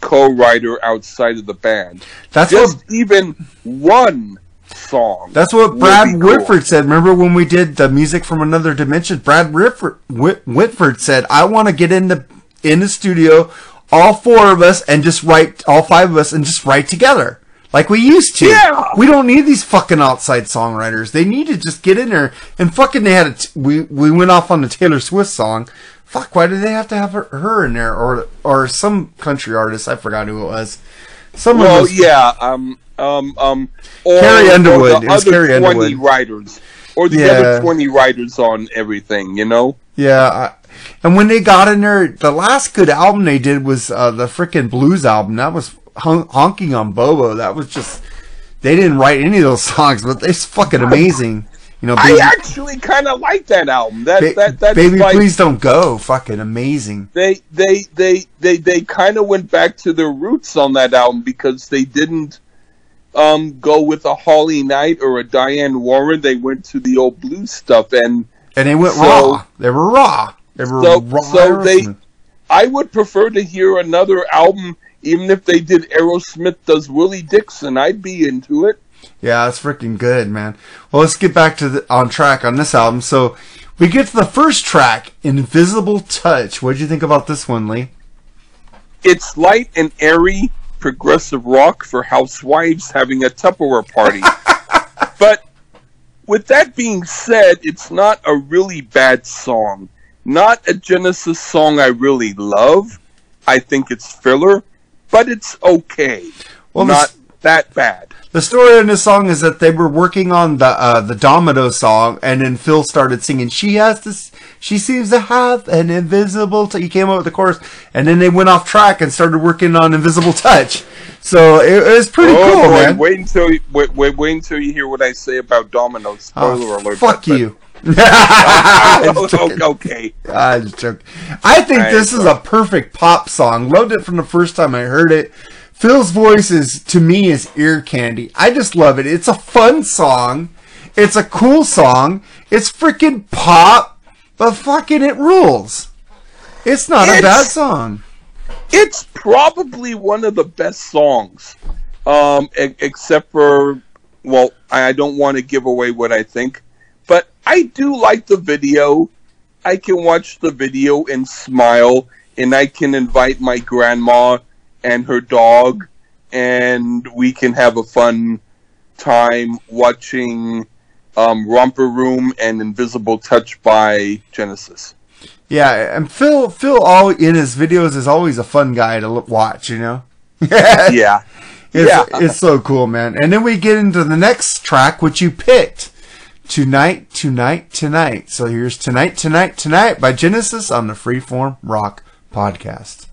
co-writer outside of the band. That's just what, even one song. That's what Brad Whitford cool. said. Remember when we did the Music from Another Dimension? Brad Whitford, Whitford said, "I want to get in the in the studio, all four of us, and just write all five of us, and just write together." Like we used to. Yeah. We don't need these fucking outside songwriters. They need to just get in there and fucking they had a t- we we went off on the Taylor Swift song. Fuck, why did they have to have her, her in there or or some country artist? I forgot who it was. Someone well, was, yeah, um, um, um, or, Carrie Underwood. Or the it was other Carrie twenty Underwood. writers, or the yeah. other twenty writers on everything, you know? Yeah, I, and when they got in there, the last good album they did was uh, the frickin' blues album. That was hon- Honking on Bobo. That was just, they didn't write any of those songs, but it's fucking amazing. You know, baby, I actually kind of like that album. That ba- that that Baby like, Please Don't Go, fucking amazing. They they they they they kind of went back to their roots on that album because they didn't um, go with a Holly Knight or a Diane Warren. They went to the old blues stuff, and and they went so, raw. They were raw. They were so, raw. So they, I would prefer to hear another album, even if they did Aerosmith Does Willie Dixon. I'd be into it. Yeah, it's freaking good, man. Well, let's get back to the, on track on this album. So we get to the first track, Invisible Touch. What did you think about this one, Lee? It's light and airy, progressive rock for housewives having a Tupperware party. But with that being said, it's not a really bad song. Not a Genesis song I really love. I think it's filler, but it's okay. Well, not this- that bad. The story in this song is that they were working on the uh, the Domino song, and then Phil started singing, she has this, she seems to have an invisible touch. He came up with the chorus, and then they went off track and started working on Invisible Touch. So it, it was pretty oh, cool, boy, man. Wait until, you, wait, wait, wait until you hear what I say about Domino. Spoiler oh, alert. Fuck but, you. But, I, I, I, okay. I just joked. I think I this is a perfect pop song. Loved it from the first time I heard it. Phil's voice is, to me, is ear candy. I just love it. It's a fun song. It's a cool song. It's freaking pop, but fucking it rules. It's not it's, a bad song. It's probably one of the best songs, um, e- except for, well, I don't want to give away what I think, but I do like the video. I can watch the video and smile, and I can invite my grandma and her dog, and we can have a fun time watching um, Romper Room and Invisible Touch by Genesis. Yeah, and Phil, Phil, all in his videos is always a fun guy to watch, you know? yeah. It's, yeah. It's so cool, man. And then we get into the next track, which you picked, Tonight, Tonight, Tonight. So here's Tonight, Tonight, Tonight by Genesis on the Freeform Rock Podcast.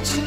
Tonight,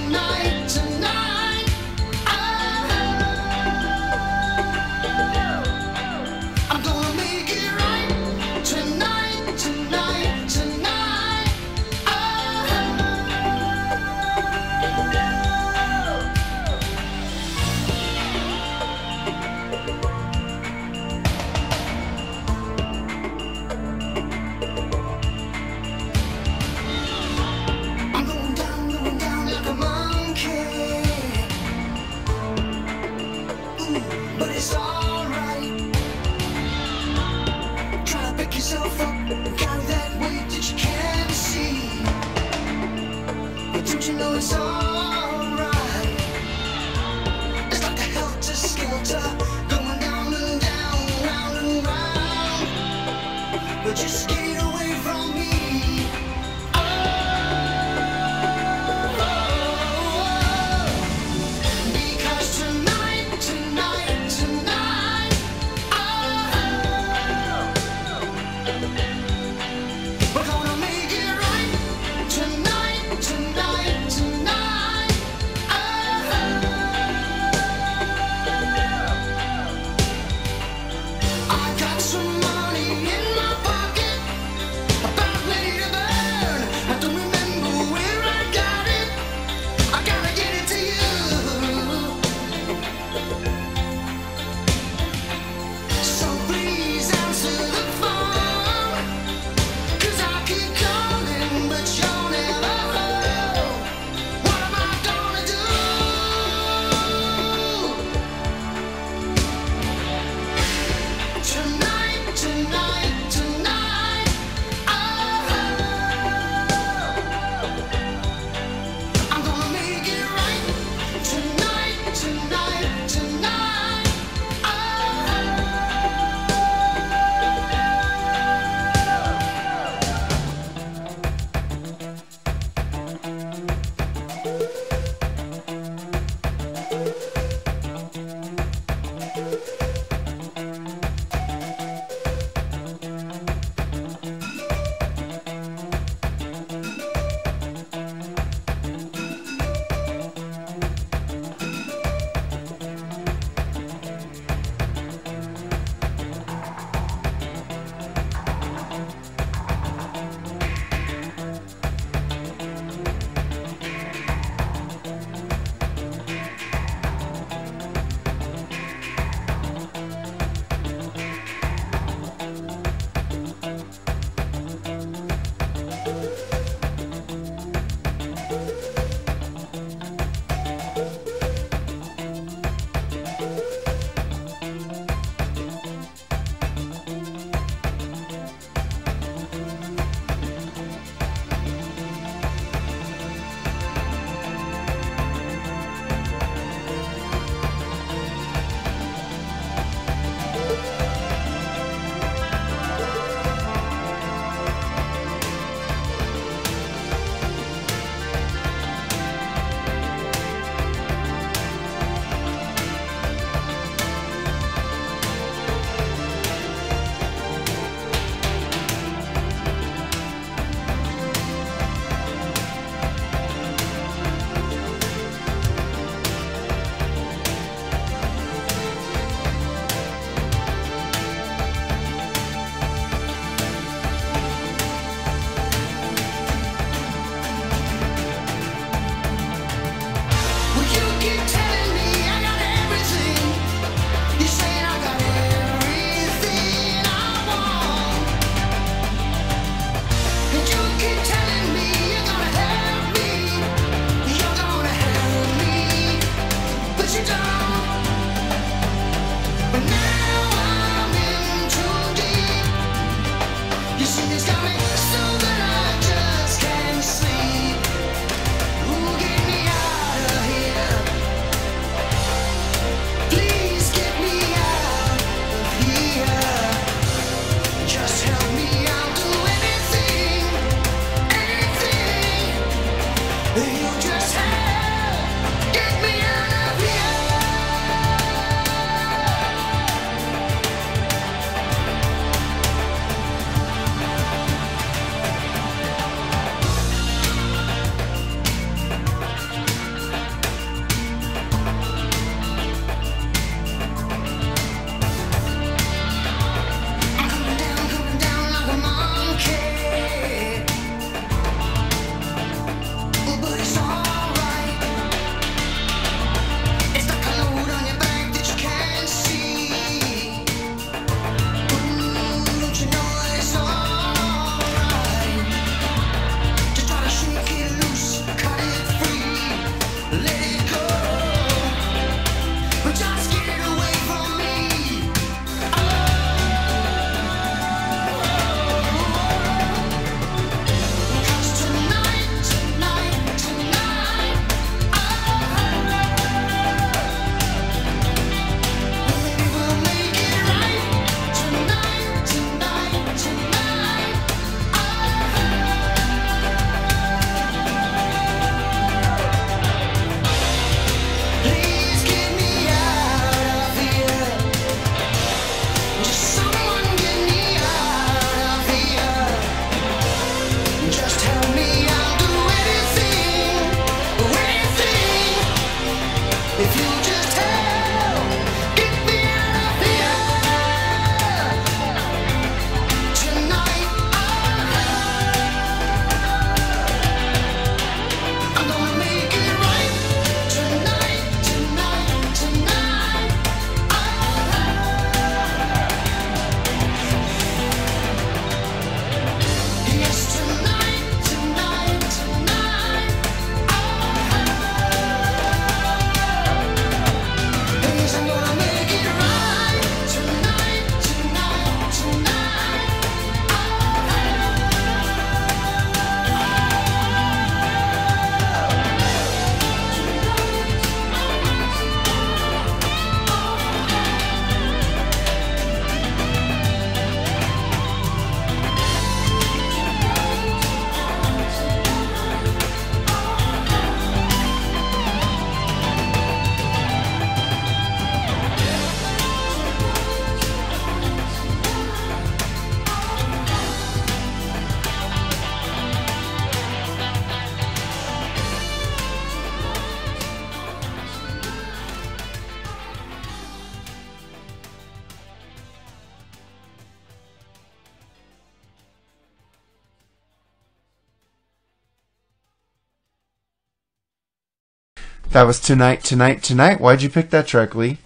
That was Tonight, Tonight, Tonight. Why'd you pick that track, Lee?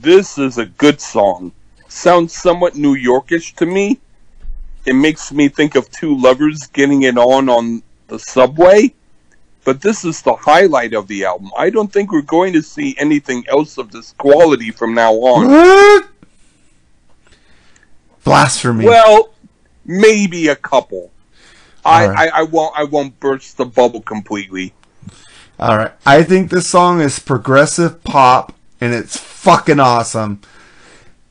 This is a good song. Sounds somewhat New Yorkish to me. It makes me think of two lovers getting it on on the subway. But this is the highlight of the album. I don't think we're going to see anything else of this quality from now on. What? Blasphemy. Well, maybe a couple. I, right. I, I won't I won't burst the bubble completely. All right. I think this song is progressive pop, and it's fucking awesome.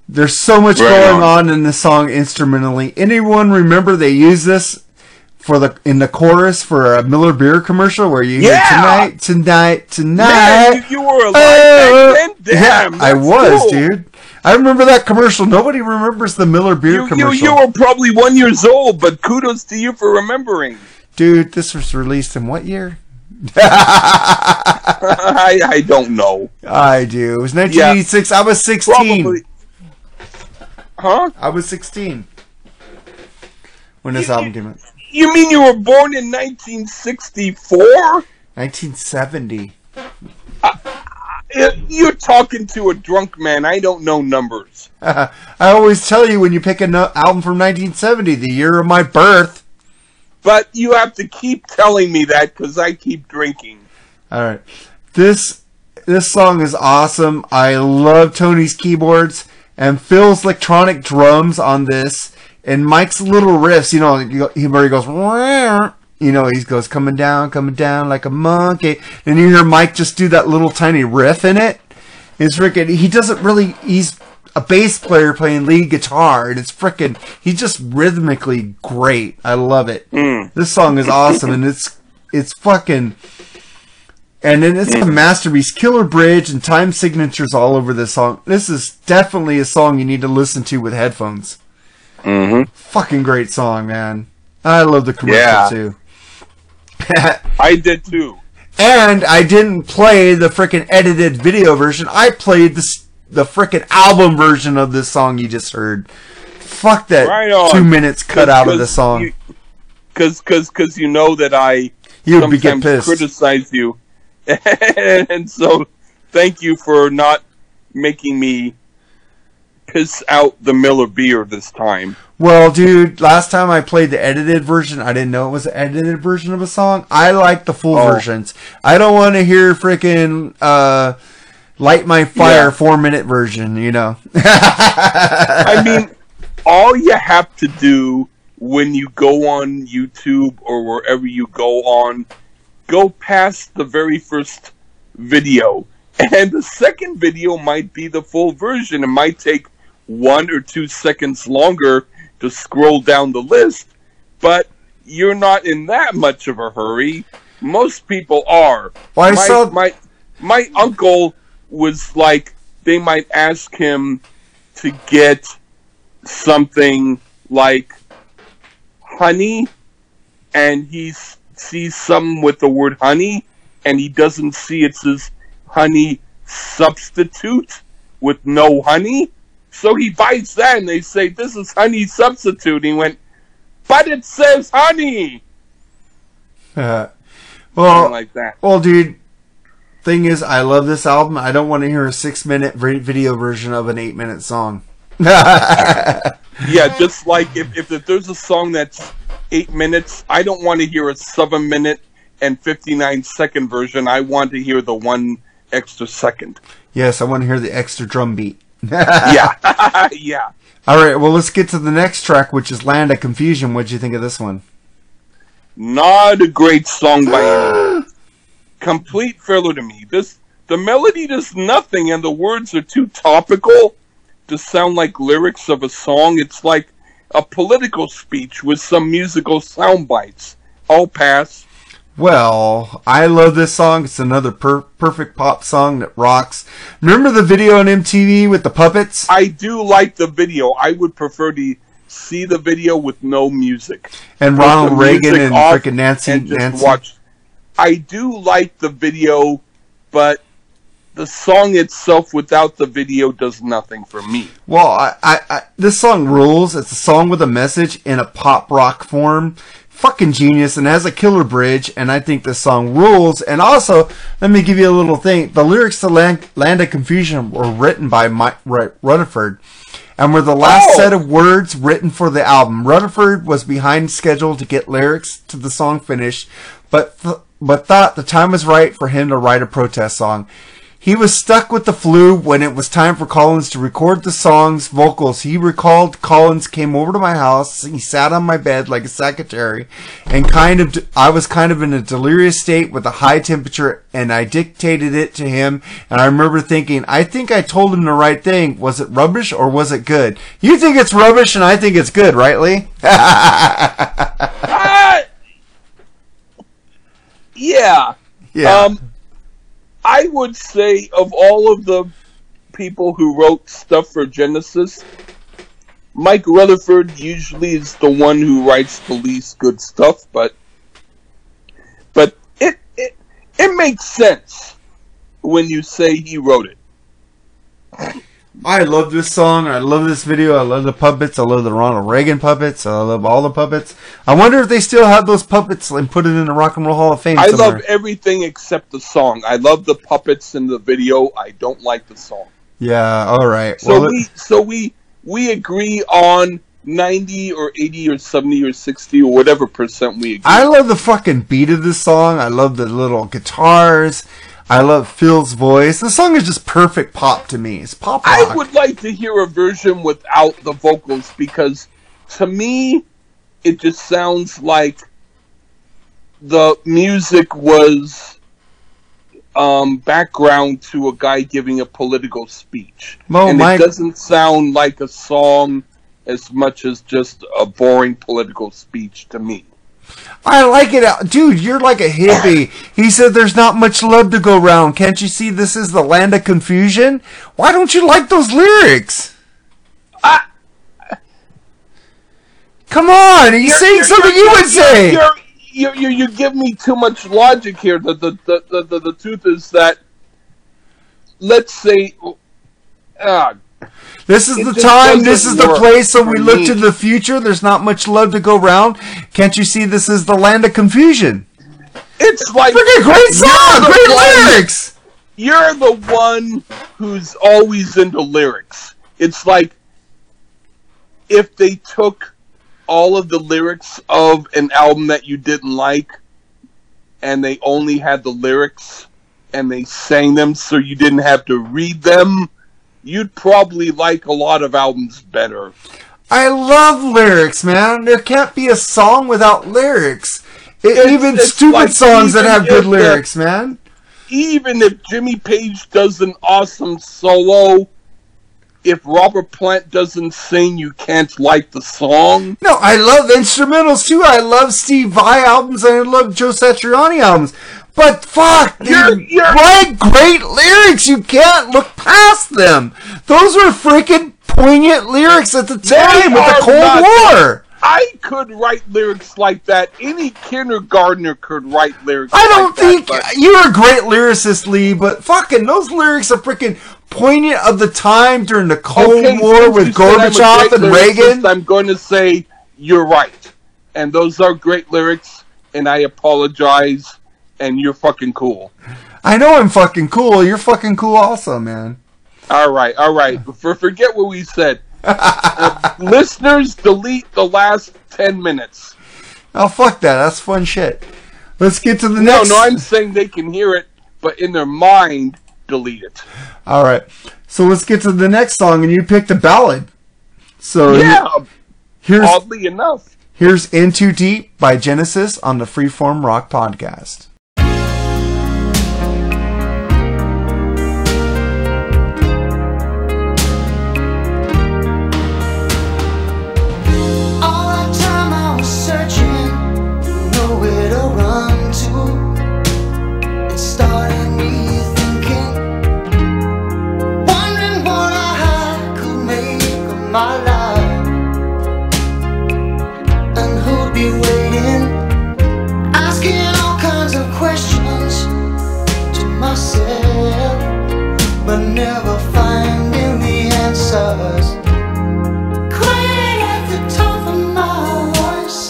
There's so much right going on. on in this song instrumentally. Anyone remember they used this for the in the chorus for a Miller Beer commercial where you yeah! hear tonight, tonight, tonight. Man, you were alive uh, back then. Damn, yeah, I was, cool. dude. I remember that commercial. Nobody remembers the Miller Beer you, commercial. You, you were probably one year old, but kudos to you for remembering. Dude, this was released in what year? I, I don't know. I do. It was nineteen eighty-six. Yeah, I was sixteen. Probably. Huh? I was sixteen when this you, album came out. You mean you were born in nineteen sixty-four? nineteen seventy. Uh, you're talking to a drunk man. I don't know numbers. Uh, I always tell you when you pick an album from nineteen seventy, the year of my birth. But you have to keep telling me that because I keep drinking. All right. This, this song is awesome. I love Tony's keyboards and Phil's electronic drums on this. And Mike's little riffs, you know, he where he goes, you know, he goes coming down, coming down like a monkey. And you hear Mike just do that little tiny riff in it. It's freaking, he doesn't really, he's a bass player playing lead guitar. And it's freaking, he's just rhythmically great. I love it. Mm. This song is awesome. And it's, it's fucking, and then it's a masterpiece. Killer bridge and time signatures all over this song. This is definitely a song you need to listen to with headphones. Mm-hmm. Fucking great song, man. I love the commercial yeah. too. I did too. And I didn't play the freaking edited video version. I played the the freaking album version of this song you just heard. Fuck that right two minutes cut out of the song. Because because because you know that I you sometimes be criticize you, and so thank you for not making me piss out the Miller Beer this time. Well, dude, last time I played the edited version, I didn't know it was an edited version of a song. I like the full oh. versions. I don't want to hear freaking uh, Light My Fire yeah. four minute version, you know. I mean, all you have to do when you go on YouTube or wherever you go on, go past the very first video. And the second video might be the full version. It might take one or two seconds longer to scroll down the list, but you're not in that much of a hurry. Most people are. Well, I my, saw... my my uncle was like, they might ask him to get something like honey, and he sees something with the word honey, and he doesn't see it's his honey substitute with no honey. So he bites that and they say, this is honey substitute. He went, but it says honey. Uh, well, like that. Well, dude, thing is, I love this album. I don't want to hear a six minute video version of an eight minute song. Yeah, just like if, if, if there's a song that's eight minutes, I don't want to hear a seven minute and fifty-nine second version. I want to hear the one extra second. Yes, I want to hear the extra drum beat. Yeah. Yeah. All right, well, let's get to the next track, which is Land of Confusion. What'd you think of this one? Not a great song by anyone. Complete filler to me. This the melody does nothing, and the words are too topical to sound like lyrics of a song. It's like a political speech with some musical sound bites. I'll pass. Well, I love this song. It's another per- perfect pop song that rocks. Remember the video on M T V with the puppets? I do like the video. I would prefer to see the video with no music. And with Ronald Reagan and freaking Nancy. And just Nancy. Watch. I do like the video, but the song itself without the video does nothing for me. Well, I, I, I, this song rules. It's a song with a message in a pop rock form. fucking genius and has a killer bridge, and I think this song rules. And also, let me give you a little thing. The lyrics to Land, Land of Confusion were written by Mike Rutherford and were the last oh. set of words written for the album. Rutherford was behind schedule to get lyrics to the song finished, but th- but thought the time was right for him to write a protest song. He was stuck with the flu when it was time for Collins to record the song's vocals. He recalled Collins came over to my house. He sat on my bed like a secretary, and kind of I was kind of in a delirious state with a high temperature, and I dictated it to him. And I remember thinking, I think I told him the right thing. Was it rubbish or was it good? You think it's rubbish, and I think it's good, right, Lee? uh, yeah. Yeah. Um, I would say of all of the people who wrote stuff for Genesis, Mike Rutherford usually is the one who writes the least good stuff, but but it it, it makes sense when you say he wrote it. I love this song. I love this video. I love the puppets. I love the Ronald Reagan puppets. I love all the puppets. I wonder if they still have those puppets and put it in the Rock and Roll Hall of Fame somewhere. I love everything except the song. I love the puppets in the video. I don't like the song. Yeah, all right. So well, we so we we agree on ninety or eighty or seventy or sixty or whatever percent we agree. I love the fucking beat of this song. I love the little guitars. I love Phil's voice. The song is just perfect pop to me. It's pop rock. I would like to hear a version without the vocals, because to me, it just sounds like the music was um, background to a guy giving a political speech. Mo, and my... it doesn't sound like a song as much as just a boring political speech to me. I like it. Dude, you're like a hippie. He said there's not much love to go around. Can't you see this is the land of confusion? Why don't you like those lyrics? I... Come on. He's you're, saying you're, something you're, you would you're, say. You're, you're, you're, you give me too much logic here. The, the, the, the, the, the truth is that, let's say... Uh, This is it the time, this is the place, so we look me. to the future. There's not much love to go around. Can't you see this is the land of confusion? It's like... Freaking great song! Great one, lyrics! You're the one who's always into lyrics. It's like if they took all of the lyrics of an album that you didn't like and they only had the lyrics and they sang them so you didn't have to read them, you'd probably like a lot of albums better. I love lyrics, man. There can't be a song without lyrics. It, it's, even it's stupid like songs even that have good lyrics, the, man. Even if Jimmy Page does an awesome solo, if Robert Plant doesn't sing, you can't like the song. No, I love instrumentals, too. I love Steve Vai albums, and I love Joe Satriani albums. But fuck, you're, you're, what great lyrics! You can't look past them. Those were freaking poignant lyrics at the time with the Cold not, War. I could write lyrics like that. Any kindergartner could write lyrics. I don't like think that, you're a great lyricist, Lee. But fucking those lyrics are freaking poignant of the time during the Cold okay, War with Gorbachev and lyricist, Reagan. I'm going to say you're right, and those are great lyrics. And I apologize. And you're fucking cool. I know I'm fucking cool. You're fucking cool also, man. All right, all right. For, forget what we said. uh, listeners, delete the last ten minutes. Oh, fuck that. That's fun shit. Let's get to the no, next. No, no, I'm saying they can hear it, but in their mind, delete it. All right. So let's get to the next song, and you picked a ballad. So yeah, here's, oddly enough. Here's In Too Deep by Genesis on the Freeform Rock Podcast. Quiet at the top of my voice,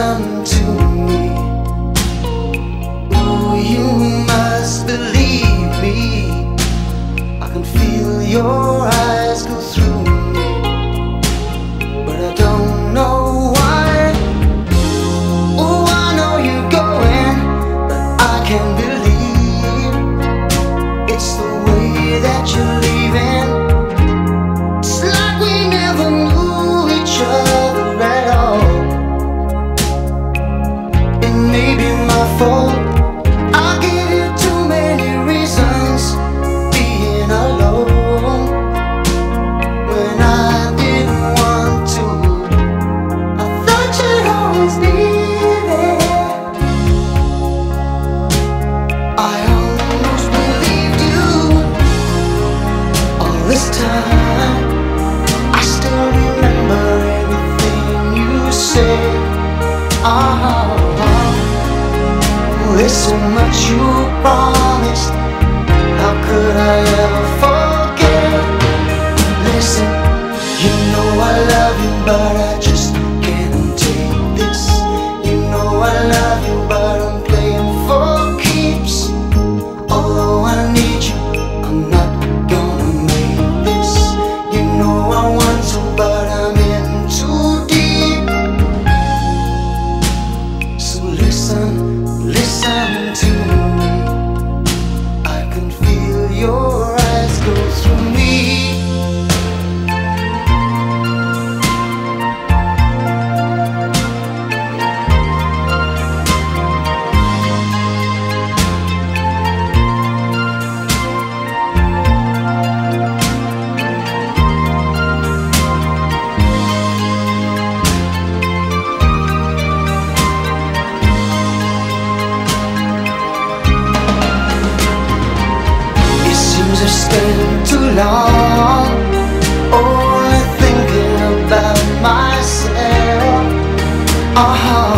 unto me. Oh, you must believe me. I can feel your eyes go through me, but I don't know why. Oh, I know you're going, but I can't believe it's the way that you're leaving. It's like we never knew each other at all. It may be my fault. Oh, there's so much you promised. How could I ever forget? Listen, you know I love you, but I just can't take this. You know I love you, but I'm playing for keeps. Although I need you, I'm not gonna make this. You know I want to, but I'm in too deep. So listen, listen to me. I can feel your eyes go through me. Too long, only thinking about myself. Uh-huh.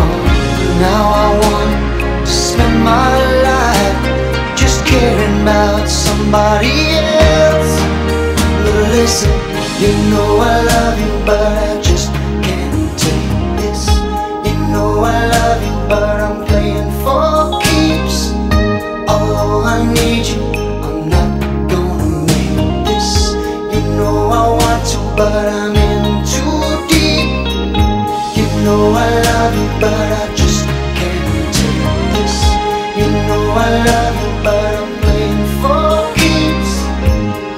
Now I want to spend my life just caring about somebody else. But listen, you know I love you, but I just can't take this. You know I love you, but I'm playing for keeps. Although I need you, but I'm in too deep. You know I love you, but I just can't take this. You know I love you, but I'm playing for keeps.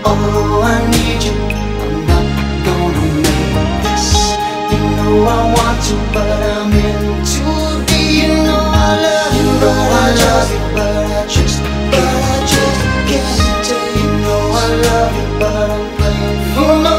Although I need you, I'm not gonna make this. You know I want to, but I'm in too deep. You know I love you, but I just, but I just, but I just can't take. You know I love you, but I'm playing for no.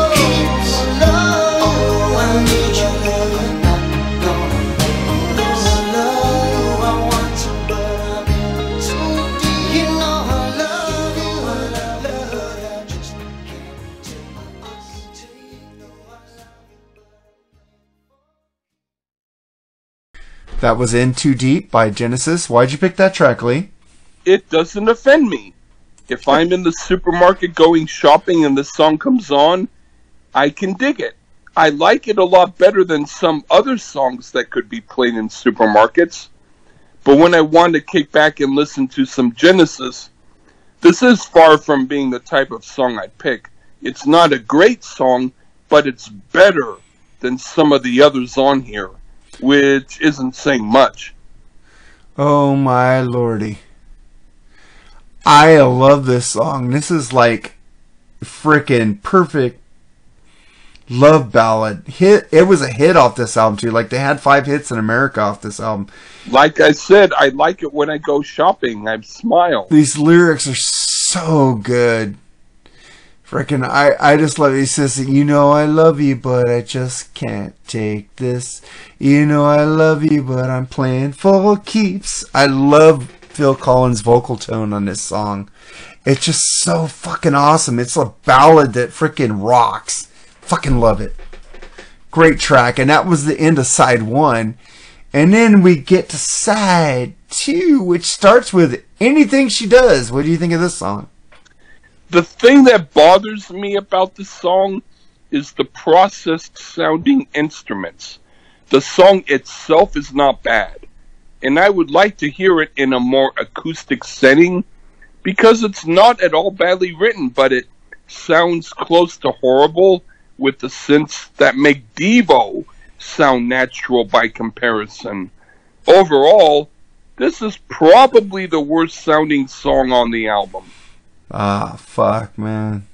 That was In Too Deep by Genesis. Why'd you pick that track, Lee? It doesn't offend me. If I'm in the supermarket going shopping and this song comes on, I can dig it. I like it a lot better than some other songs that could be played in supermarkets. But when I want to kick back and listen to some Genesis, this is far from being the type of song I'd pick. It's not a great song, but it's better than some of the others on here, which isn't saying much. Oh my lordy. I love this song. This is like frickin' perfect love ballad. Hit. It was a hit off this album too. Like they had five hits in America off this album. Like I said, I like it when I go shopping. I smile. These lyrics are so good. Frickin' I, I just love you, sissy. You know I love you, but I just can't take this. You know I love you, but I'm playing for keeps. I love Phil Collins' vocal tone on this song. It's just so fucking awesome. It's a ballad that frickin' rocks. Fucking love it. Great track. And that was the end of side one. And then we get to side two, which starts with Anything She Does. What do you think of this song? The thing that bothers me about this song is the processed sounding instruments. The song itself is not bad, and I would like to hear it in a more acoustic setting, because it's not at all badly written, but it sounds close to horrible with the synths that make Devo sound natural by comparison. Overall, this is probably the worst sounding song on the album. Ah, fuck, man.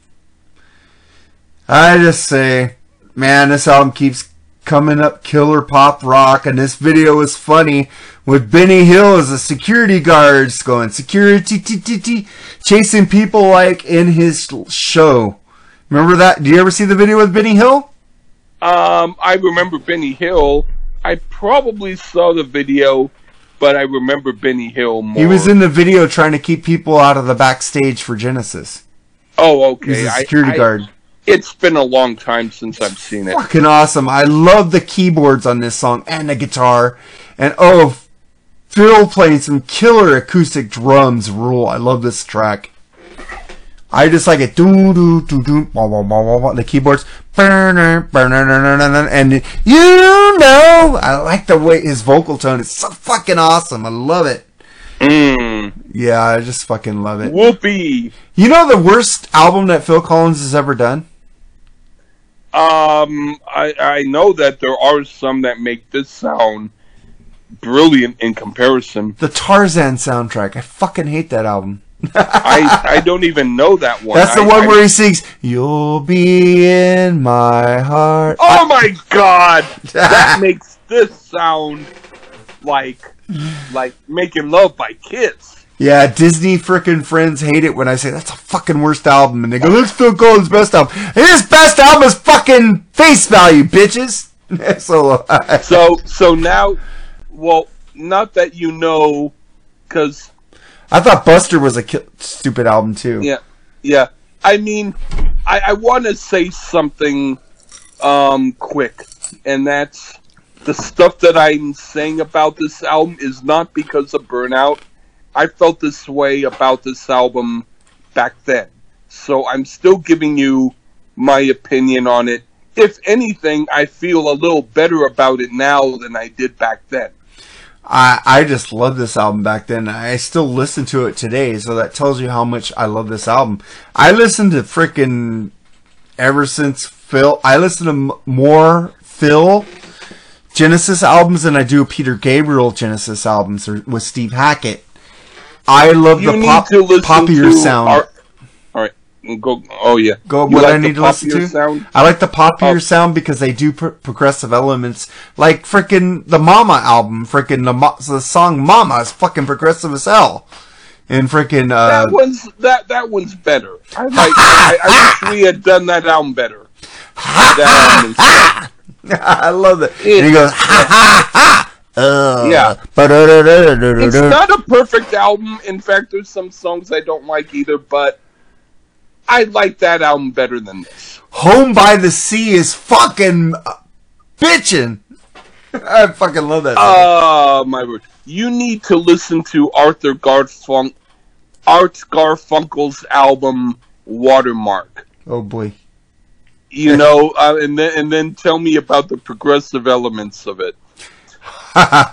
I just say, man, this album keeps coming up killer pop rock, and this video is funny with Benny Hill as a security guard going security t-t-t-t, chasing people like in his show. Remember that? Do you ever see the video with Benny Hill? Um, I remember Benny Hill. I probably saw the video, but I remember Benny Hill more. He was in the video trying to keep people out of the backstage for Genesis. Oh, okay. He's a security I, I, guard. It's been a long time since I've seen it. Fucking awesome. I love the keyboards on this song and the guitar. And oh, Phil playing some killer acoustic drums rule. I love this track. I just like it. Do do do do. The keyboards. And you know, I like the way his vocal tone is so fucking awesome. I love it. Mm. Yeah, I just fucking love it. Whoopee! You know the worst album that Phil Collins has ever done? Um, I I know that there are some that make this sound brilliant in comparison. The Tarzan soundtrack. I fucking hate that album. I, I don't even know that one. That's the I, one I, where he sings, "You'll be in my heart." Oh I, my god! That makes this sound like like Making Love by Kiss. Yeah, Disney frickin' friends hate it when I say that's the fucking worst album, and they go, "That's Phil Collins' best album." And his best album is fucking Face Value, bitches. so, uh, so so now, well, not that you know, because. I thought Buster was a ki- stupid album, too. Yeah, yeah. I mean, I, I want to say something um, quick, and that's the stuff that I'm saying about this album is not because of burnout. I felt this way about this album back then, so I'm still giving you my opinion on it. If anything, I feel a little better about it now than I did back then. I, I just love this album back then. I still listen to it today, so that tells you how much I love this album. I listened to frickin' ever since Phil. I listen to more Phil Genesis albums than I do Peter Gabriel Genesis albums or, with Steve Hackett. I love you the pop, poppier to sound. Our, all right, go. Oh yeah, go. You what like I need to listen to. Sound? I like the poppier Pop. sound because they do pro- progressive elements, like frickin' the Mama album. Frickin' the, mo- the song Mama is fucking progressive as hell. And frickin' uh, that one's that that one's better. I like. I, I wish we had done that album better. That album is I love it. And he goes, ha ha ha. Uh, yeah. It's not a perfect album. In fact, there's some songs I don't like either, but I like that album better than this. Home by the Sea is fucking bitchin'. I fucking love that song. Uh, my word. You need to listen to Arthur Garfun- Art Garfunkel's album, Watermark. Oh, boy. You know, uh, and then and then tell me about the progressive elements of it. All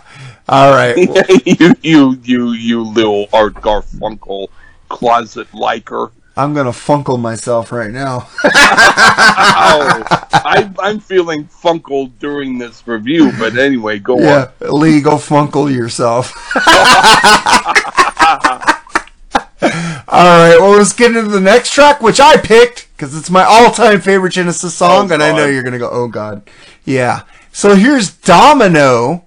right, well. you you you you little Art Garfunkel closet liker. I'm gonna funkle myself right now. oh, I, I'm feeling funkled during this review, but anyway, go yeah, on. Lee, go funkle yourself. All right, well, let's get into the next track, which I picked because it's my all-time favorite Genesis song, oh, and I know you're gonna go, "Oh God, yeah." So here's Domino,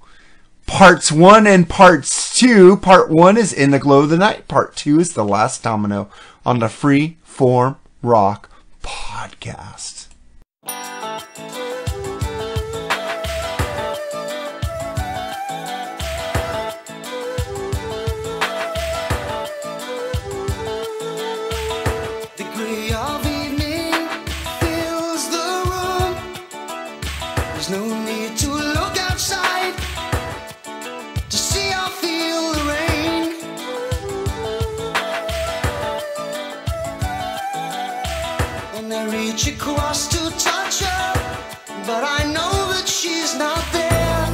parts one and parts two. Part one is "In the Glow of the Night." Part two is "The Last Domino" on the Free Form Rock Podcast. Across to touch her, but I know that she's not there.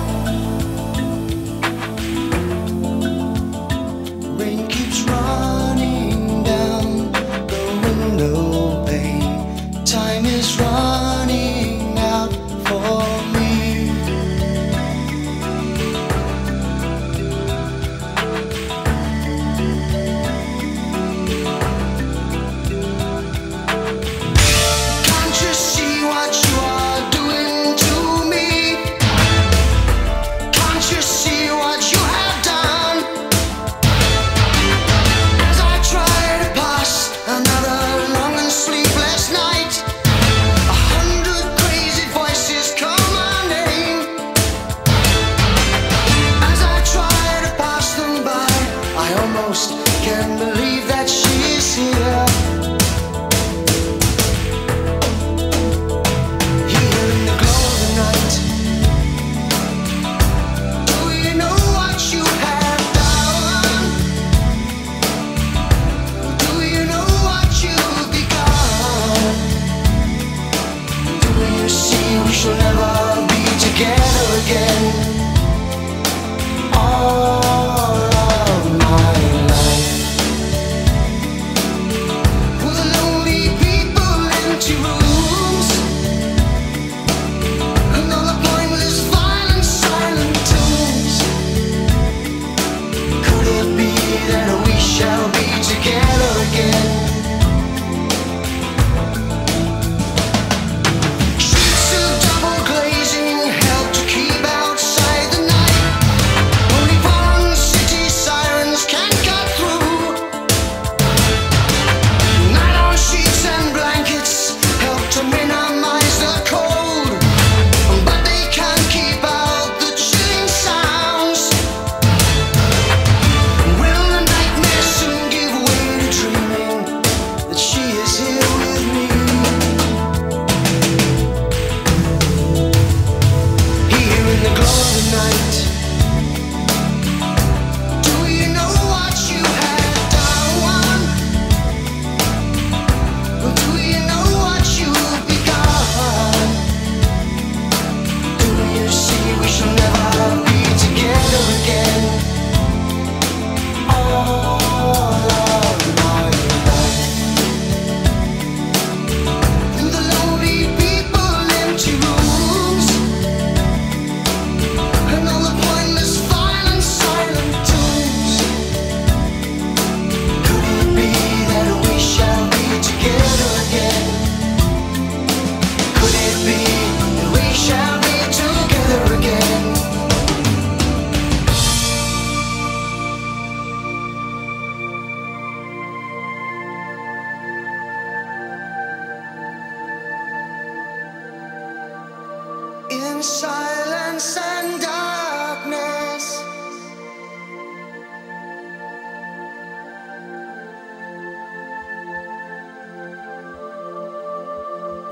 in silence and darkness.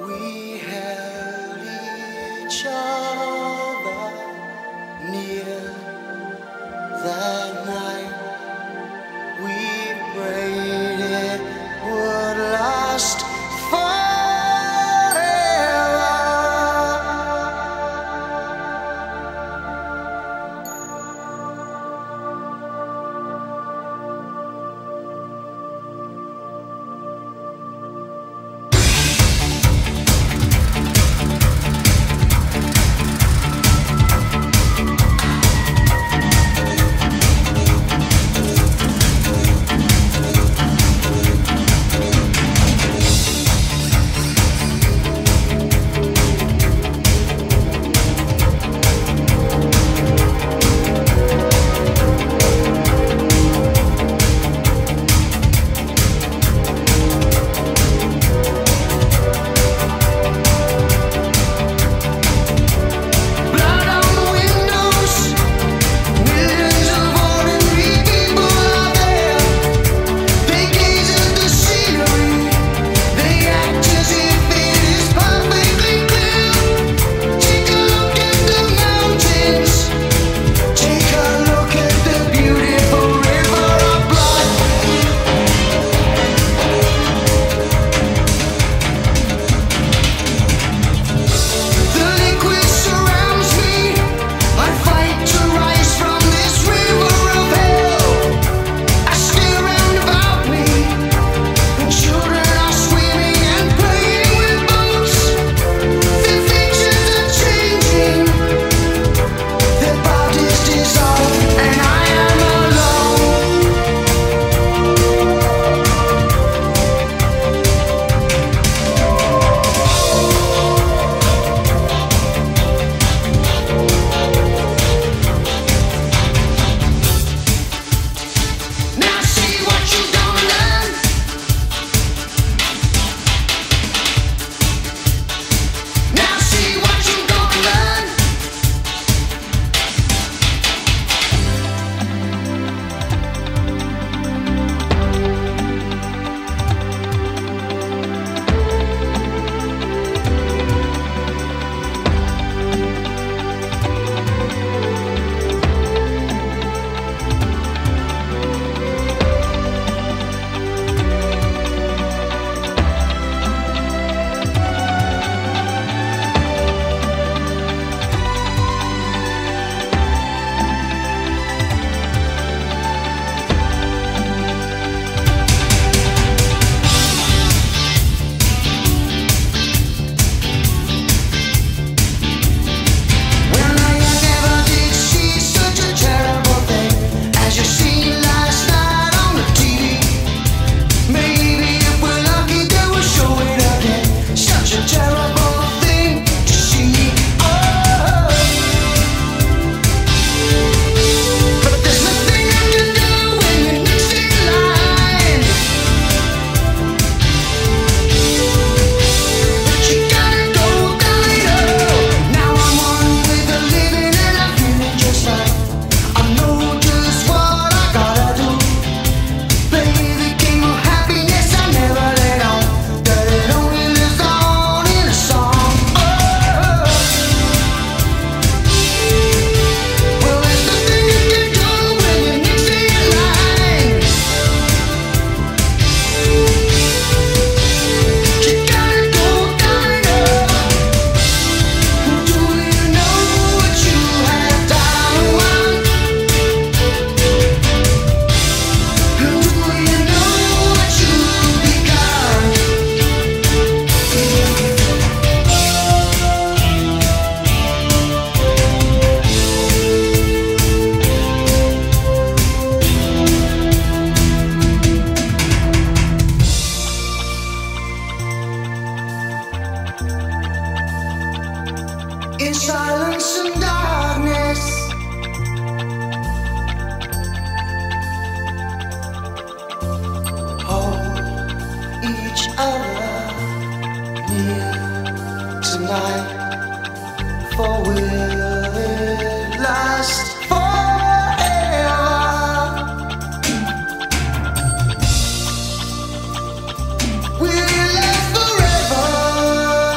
We held each other near that night. We prayed it would last forever. for will it last forever? Will it last forever?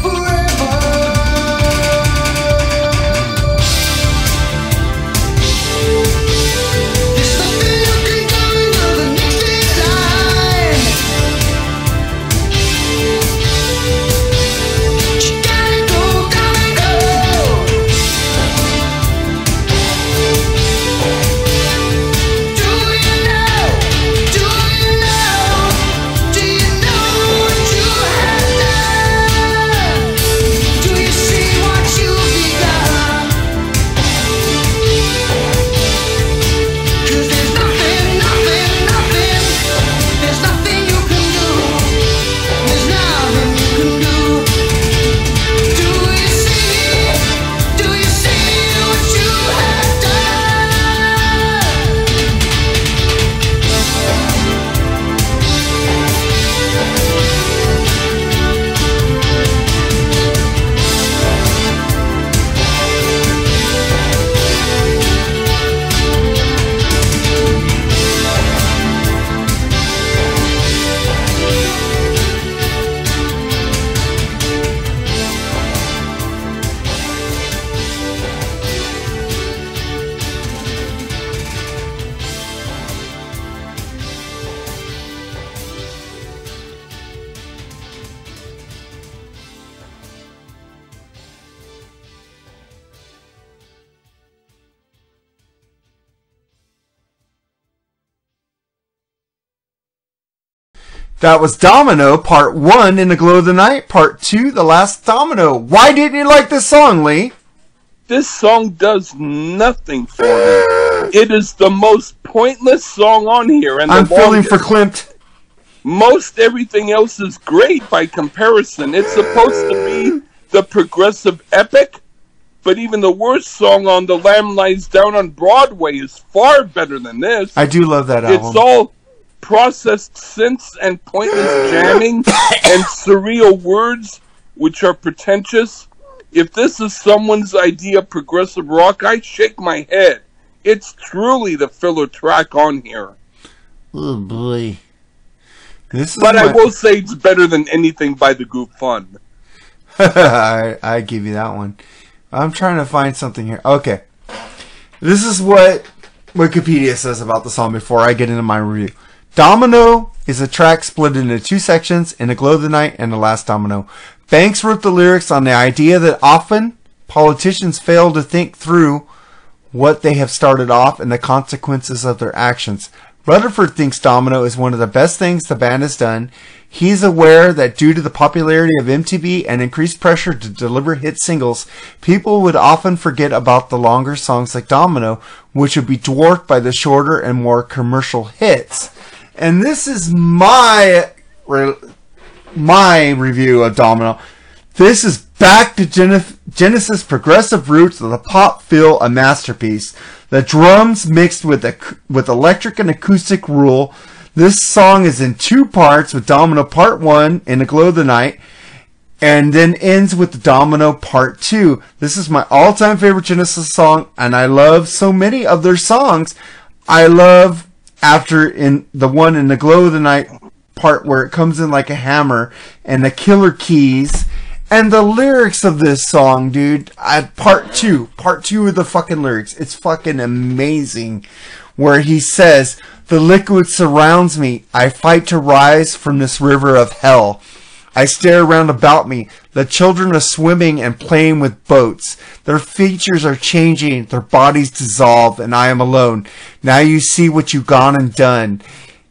Forever. There's something you can tell me you're the next in line. You gotta go, gotta go. Do you know? Do you know? Do you know what you have done? Do you see what you've begun? 'Cause there's nothing, nothing, nothing. There's nothing you can do. There's nothing you can do. Do you see? Do you see what you have done? That was Domino, part one in the glow of the night, part two, the last Domino. Why didn't you like this song, Lee? This song does nothing for me. It is the most pointless song on here. And the I'm feeling longest. for Klimt. Most everything else is great by comparison. It's supposed to be the progressive epic, but even the worst song on The Lamb Lies Down on Broadway is far better than this. I do love that album. It's all processed synths and pointless jamming and surreal words which are pretentious. If this is someone's idea of progressive rock, I shake my head. It's truly the filler track on here. Oh boy. This is but my... I will say it's better than anything by the Group Fun. I, I give you that one. I'm trying to find something here. Okay. This is what Wikipedia says about the song before I get into my review. Domino is a track split into two sections, In the Glow of the Night and The Last Domino. Banks wrote the lyrics on the idea that often politicians fail to think through what they have started off and the consequences of their actions. Rutherford thinks Domino is one of the best things the band has done. He's aware that due to the popularity of M T V and increased pressure to deliver hit singles, people would often forget about the longer songs like Domino, which would be dwarfed by the shorter and more commercial hits. And this is my my review of Domino. This is back to Genesis' progressive roots of the pop feel, a masterpiece. The drums mixed with the, with electric and acoustic rule. This song is in two parts, with Domino Part one, In the Glow of the Night, and then ends with the Domino Part two. This is my all-time favorite Genesis song, and I love so many of their songs. I love after in the one in the glow of the night part where it comes in like a hammer and the killer keys and the lyrics of this song, dude. I part two, part two of the fucking lyrics. It's fucking amazing where he says, "The liquid surrounds me. I fight to rise from this river of hell. I stare round about me. The children are swimming and playing with boats. Their features are changing. Their bodies dissolve, and I am alone. Now you see what you've gone and done.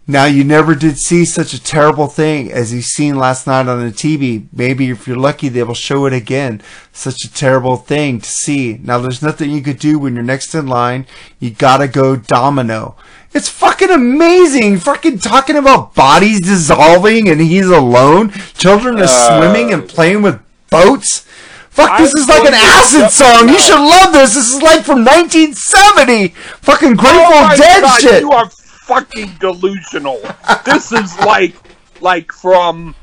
Now you never did see such a terrible thing as you seen last night on the T V. Maybe if you're lucky, they will show it again. Such a terrible thing to see. Now there's nothing you could do when you're next in line. You gotta go Domino." It's fucking amazing. Fucking talking about bodies dissolving and he's alone. Children are uh, swimming and playing with boats. Fuck, I this is like an acid song. You should love this. This is like from nineteen seventy. Fucking Grateful oh Dead God, shit. You are fucking delusional. This is like like from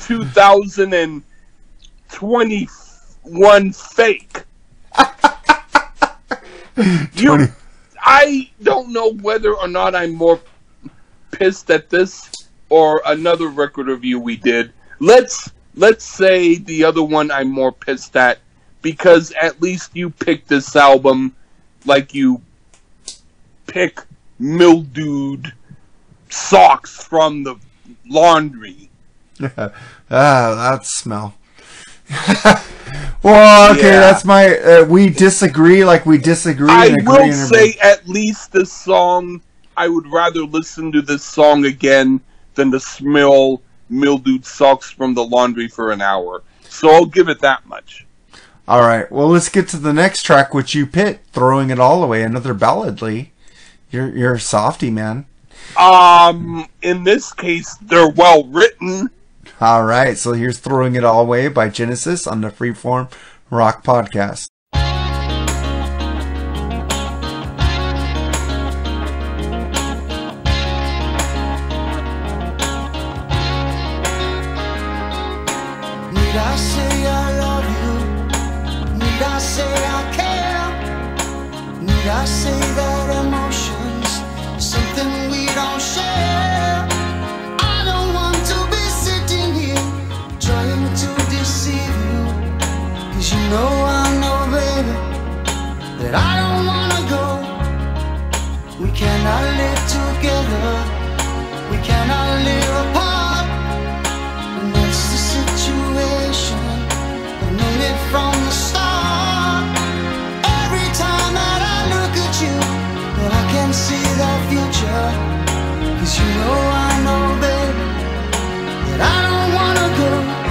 two thousand twenty-one fake. You, I don't know whether or not I'm more pissed at this or another record review we did. Let's let's say the other one I'm more pissed at, because at least you picked this album like you pick mildewed socks from the laundry. Ah, that smell. Well, okay, yeah. That's my... Uh, we disagree like we disagree. I and agree will and say at least this song, I would rather listen to this song again than to smell mildewed socks from the laundry for an hour. So I'll give it that much. All right, well, let's get to the next track, which you picked, Throwing It All Away, another ballad, Lee. You're, you're a softie, man. Um, in this case, they're well written. All right, so here's Throwing It All Away by Genesis on the Freeform Rock Podcast. Need I say I love you? Need I say I care? Need I say that emotion's something we don't share? No, I know, baby, that I don't wanna go. We cannot live together, we cannot live apart, and that's the situation that made it from the start. Every time that I look at you, that I can see that future, 'cause you know I know, baby, that I don't wanna go.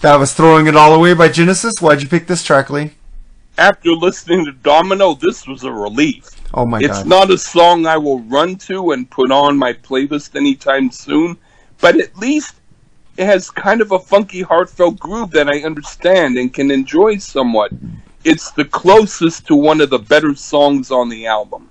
That was Throwing It All Away by Genesis. Why'd you pick this track, Lee? after listening to Domino, this was a relief. Oh my God. It's not a song I will run to and put on my playlist anytime soon, but at least it has kind of a funky, heartfelt groove that I understand and can enjoy somewhat. It's the closest to one of the better songs on the album.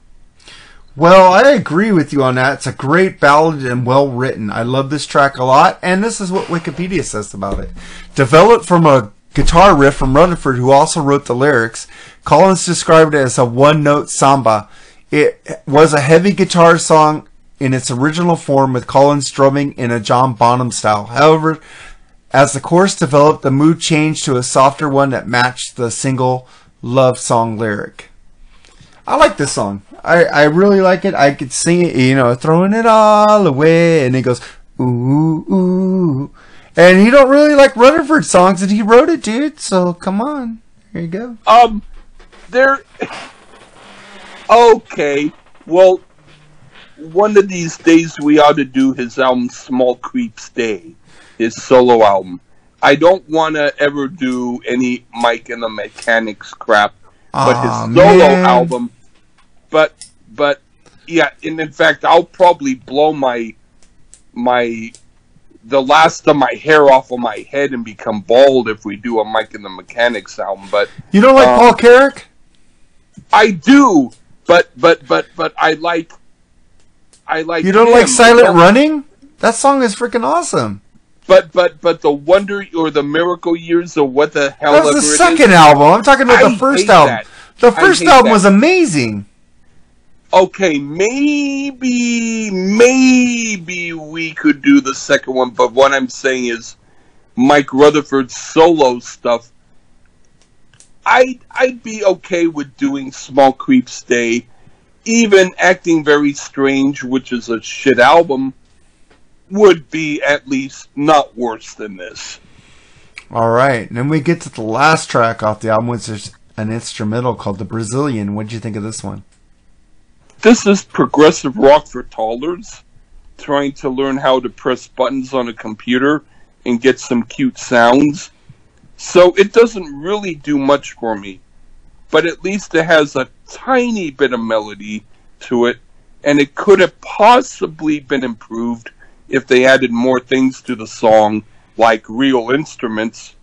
Well, I agree with you on that. It's a great ballad and well written. I love this track a lot, and this is what Wikipedia says about it. Developed from a guitar riff from Rutherford, who also wrote the lyrics, Collins described it as a one-note samba. It was a heavy guitar song in its original form, with Collins drumming in a John Bonham style. However, as the chorus developed, the mood changed to a softer one that matched the single love song lyric. I like this song. I, I really like it. I could sing it, you know, throwing it all away. And it goes, ooh, ooh. And you don't really like Rutherford songs, and he wrote it, dude. So, come on. Here you go. Um, there... Okay. Well, one of these days we ought to do his album Small Creeps Day, his solo album. I don't want to ever do any Mike and the Mechanics crap. But Aww, his solo man. album, but but yeah, and in fact, I'll probably blow my my the last of my hair off of my head and become bald if we do a Mike and the Mechanics album. But you don't like um, Paul Carrick? I do, but but but but I like I like. You don't him. like Silent don't, Running? That song is freaking awesome. But but but the Wonder or the Miracle Years or what the hell ever it is. That was the second album. I'm talking about the first album. The first album was amazing. Okay, maybe maybe we could do the second one. But what I'm saying is, Mike Rutherford's solo stuff, I'd I'd be okay with doing Small Creeps Day, even Acting Very Strange, which is a shit album, would be at least not worse than this. All right. And then we get to the last track off the album, which is an instrumental called The Brazilian. What did you think of this one? This is progressive rock for toddlers trying to learn how to press buttons on a computer and get some cute sounds. So it doesn't really do much for me, but at least it has a tiny bit of melody to it, and it could have possibly been improved if they added more things to the song, like real instruments.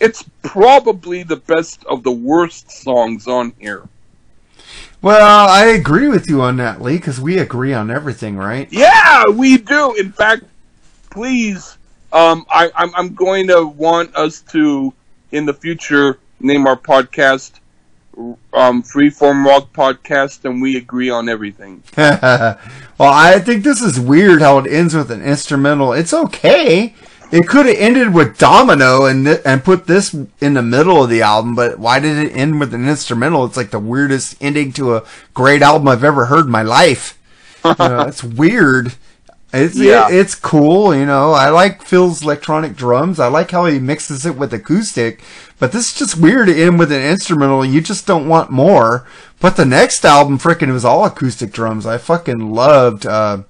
It's probably the best of the worst songs on here. Well, I agree with you on that, Lee, because we agree on everything, right? Yeah, we do. In fact, please, um, I, I'm, I'm going to want us to, in the future, name our podcast Um, Freeform Rock Podcast, and we agree on everything. Well, I think this is weird how it ends with an instrumental. It's okay. It could have ended with Domino and th- and put this in the middle of the album, but why did it end with an instrumental? It's like the weirdest ending to a great album I've ever heard in my life. You know, it's weird. It's yeah. it, it's cool, you know. I like Phil's electronic drums. I like how he mixes it with acoustic, but this is just weird to end with an instrumental. You just don't want more. But the next album, frickin', was all acoustic drums. I fucking loved uh,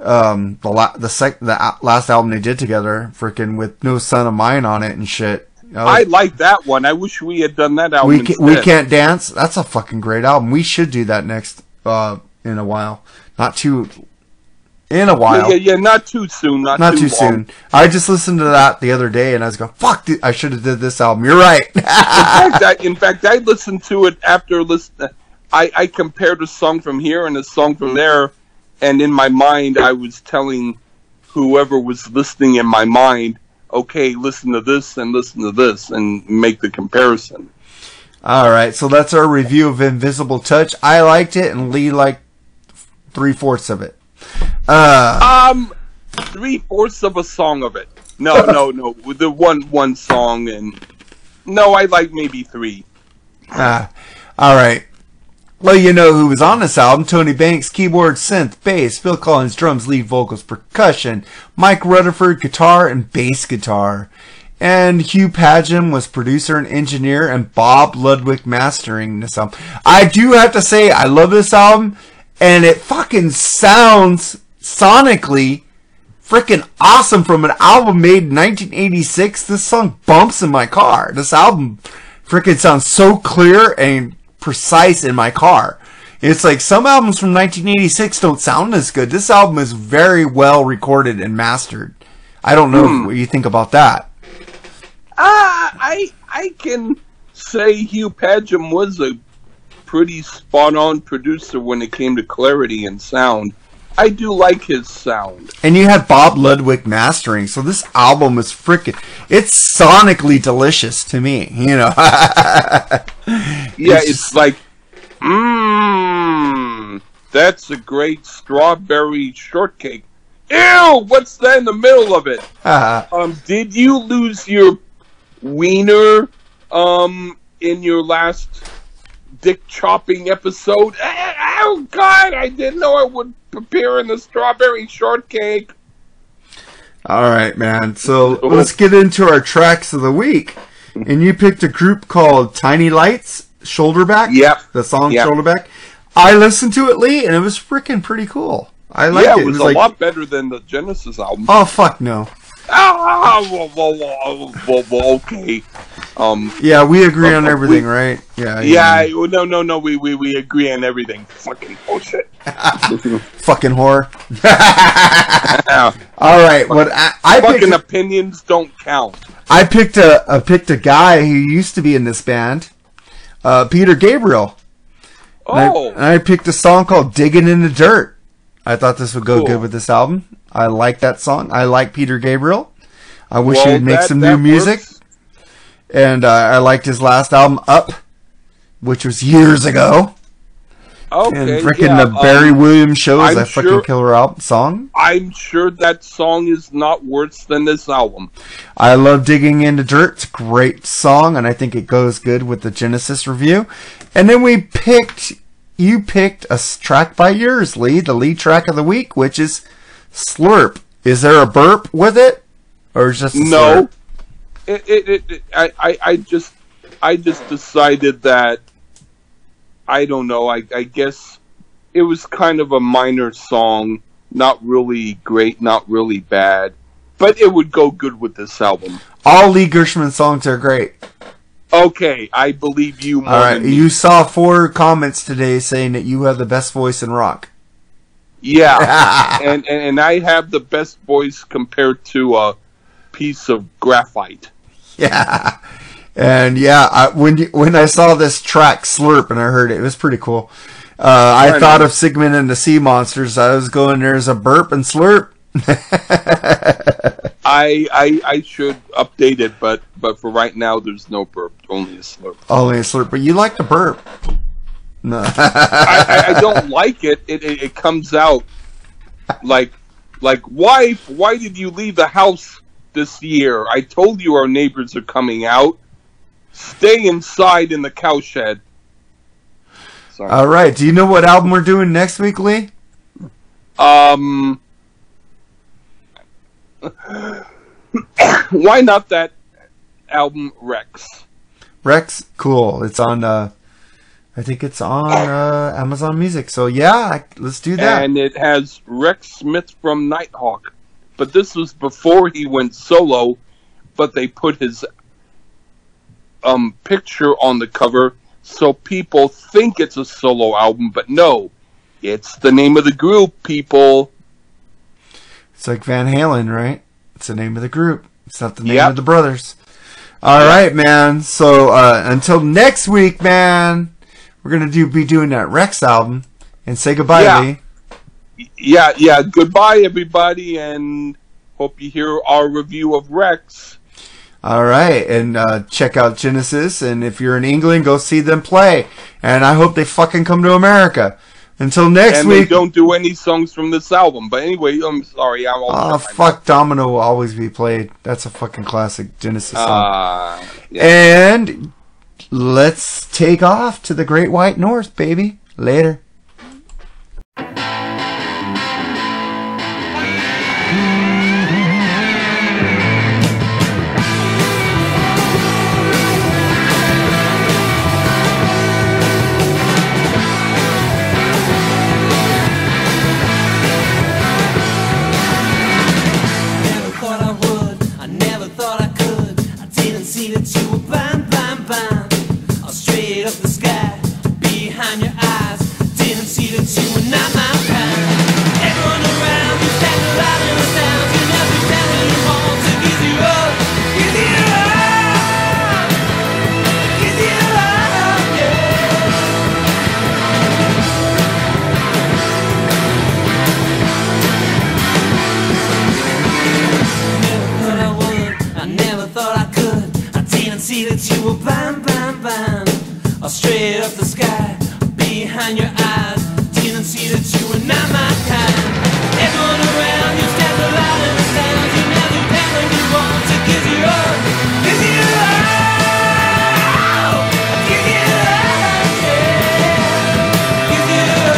um, the la- the sec- the last album they did together, frickin', with No Son of Mine on it and shit. I, was, I like that one. I wish we had done that album. We can, we Can't Dance. That's a fucking great album. We should do that next uh, in a while. Not too. In a while. Yeah, yeah, yeah, not too soon. Not, not too, too soon. I just listened to that the other day, and I was going, fuck, dude, I should have did this album. You're right. in, fact, I, in fact, I listened to it after listening. I compared a song from here and a song from there, and in my mind, I was telling whoever was listening in my mind, okay, listen to this and listen to this and make the comparison. All right, so that's our review of Invisible Touch. I liked it, and Lee liked three-fourths of it. Uh, um, three fourths of a song of it. No, no, no. The one, one song, and no, I like maybe three. Ah, all right. Well, you know who was on this album: Tony Banks, keyboard, synth, bass; Phil Collins, drums, lead vocals, percussion; Mike Rutherford, guitar and bass guitar; and Hugh Padgham was producer and engineer, and Bob Ludwig mastering this album. I do have to say, I love this album, and it fucking sounds sonically freaking awesome from an album made in nineteen eighty-six. This song bumps in my car. This album freaking sounds so clear and precise in my car. It's like some albums from nineteen eighty-six don't sound as good. This album is very well recorded and mastered. I don't know hmm. what you think about that. Ah, uh, I I can say Hugh Padgham was a pretty spot-on producer when it came to clarity and sound. I do like his sound. And you had Bob Ludwig mastering, so this album is freaking... It's sonically delicious to me, you know. yeah, it's, it's like, mmm, that's a great strawberry shortcake. Ew, what's that in the middle of it? Uh, um, did you lose your wiener um, in your last dick chopping episode? Oh, God, I didn't know I would... preparing the strawberry shortcake. All right, man. So let's get into our tracks of the week. And you picked a group called Tiny Lights, Shoulder Back. Yep. The song yep. Shoulder Back. I listened to it, Lee, and it was freaking pretty cool. I liked yeah, it. it. It was, was a like... lot better than the Genesis album. Oh, fuck no. Ah, whoa, whoa, whoa, whoa, whoa, okay. Um, yeah, we agree uh, on everything, we, right? Yeah, yeah. yeah. I, no, no, no. We, we, we agree on everything. Fucking bullshit. Fucking whore. All right. What I, I fucking picked, opinions don't count. I picked a, I picked a guy who used to be in this band, uh, Peter Gabriel. Oh. And I, and I picked a song called "Digging in the Dirt." I thought this would go cool. good with this album. I like that song. I like Peter Gabriel. I wish well, he'd make that, some that new music. Works. And uh, I liked his last album, Up, which was years ago. Okay, and freaking yeah, the Barry um, Williams show is a sure, fucking killer album song. I'm sure that song is not worse than this album. I love Digging Into Dirt. It's a great song, and I think it goes good with the Genesis review. And then we picked, you picked a track by yours, Lee, the lead track of the week, which is Slurp. Is there a burp with it? Or is just a no. slurp? It, it, it, it, I, I, I just I just decided that I don't know I, I guess it was kind of a minor song, not really great, not really bad, but it would go good with this album. All Lee Gershman songs are great. Okay, I believe you more. Alright, you saw four comments today saying that you have the best voice in rock. Yeah. and, and, and I have the best voice compared to a piece of graphite. Yeah. And yeah, I, when you, when I saw this track Slurp and I heard it, it was pretty cool. Uh, I, I thought know. of Sigmund and the Sea Monsters. I was going, there's a burp and slurp. I, I I should update it, but, but for right now, there's no burp, only a slurp. Only a slurp, but you like the burp. No. I, I, I don't like it. It, it. It comes out like, like, wife, why did you leave the house this year? I told you our neighbors are coming out. Stay inside in the cow shed. Sorry. All right. Do you know what album we're doing next week, Lee? Um. Why not that album, Rex? Rex? Cool. It's on, uh, I think it's on uh, Amazon Music. So, yeah, let's do that. And it has Rex Smith from Nighthawk. But this was before he went solo, but they put his um, picture on the cover, so people think it's a solo album, but no, it's the name of the group, people. It's like Van Halen, right? It's the name of the group. It's not the name yep. of the brothers. All yep. right, man. So uh, until next week, man, we're going to do be doing that Rex album and say goodbye, yeah. Lee. Yeah, yeah. Goodbye, everybody, and hope you hear our review of Rex. All right, and uh, check out Genesis, and if you're in England, go see them play. And I hope they fucking come to America. Until next and week. And they don't do any songs from this album. But anyway, I'm sorry. I'm all oh, fuck, Domino will always be played. That's a fucking classic Genesis song. Uh, yeah. And let's take off to the Great White North, baby. Later. That you were blind, blind, blind. light up the sky behind your eyes. Didn't see that you were not my kind. Everyone around you stacked a lot of sounds. You never found what you want to give you up. Give you up. Give you up, yeah. Never thought I would. I never thought I could. I didn't see that you were blind, blind, blind. Or straight up the sky behind your eyes. Didn't see that you were not my kind. Everyone around you stabbed a lot of the sounds. You never found what you want to give you up. Give you up. Give you up, yeah. Give you up.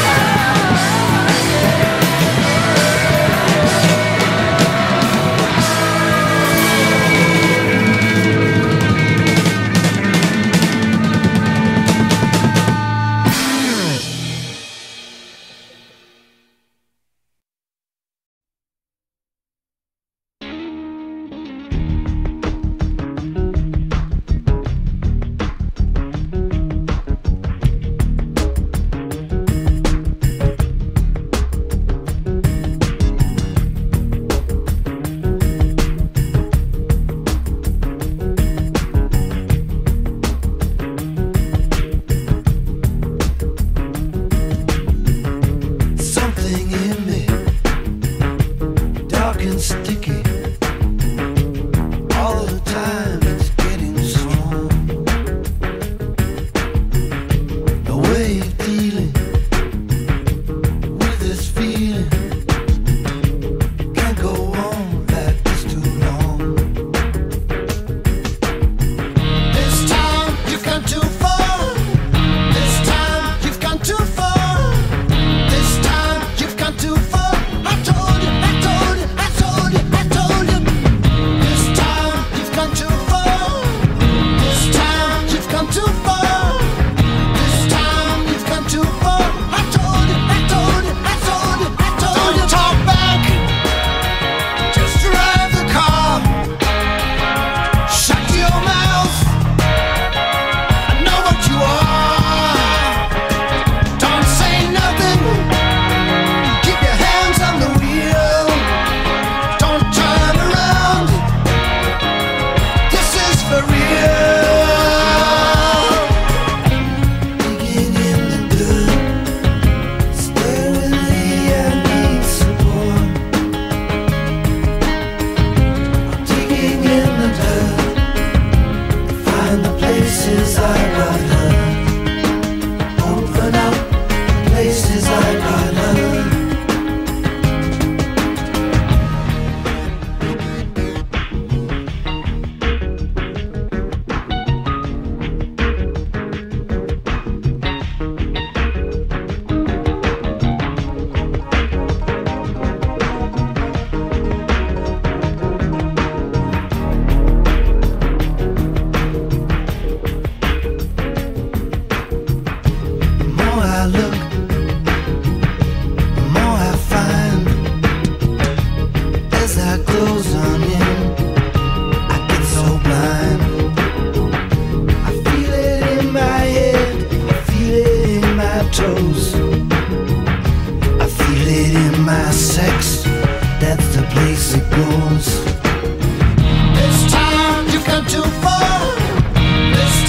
This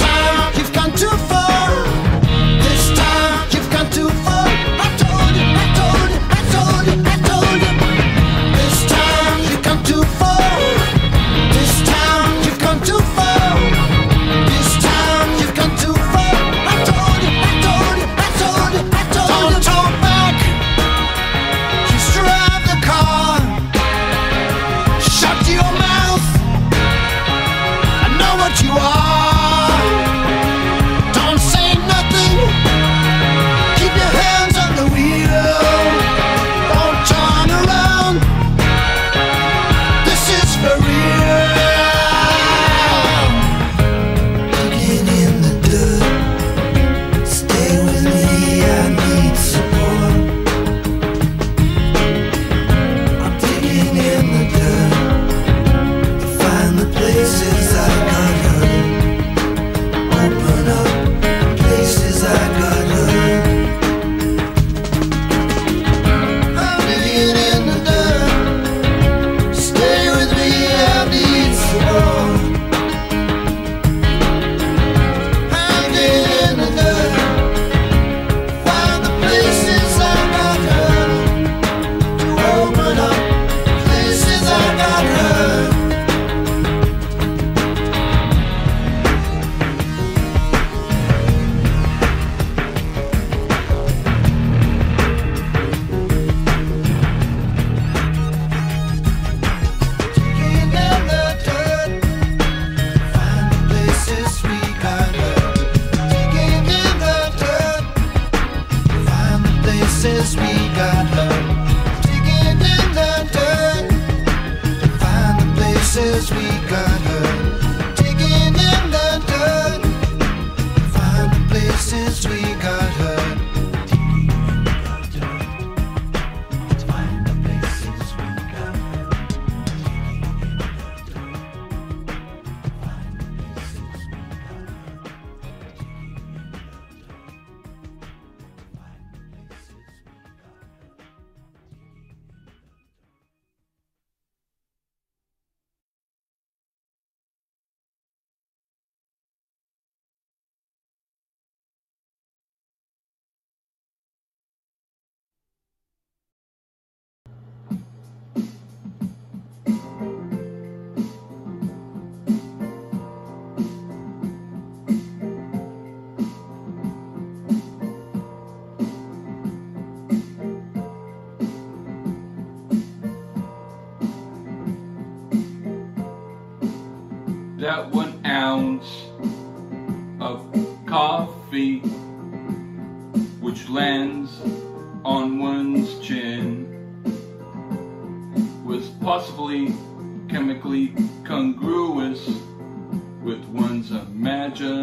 time you've gone too far. I told you, I told you, I told you. that one ounce of coffee which lands on one's chin was possibly chemically congruous with one's imagination.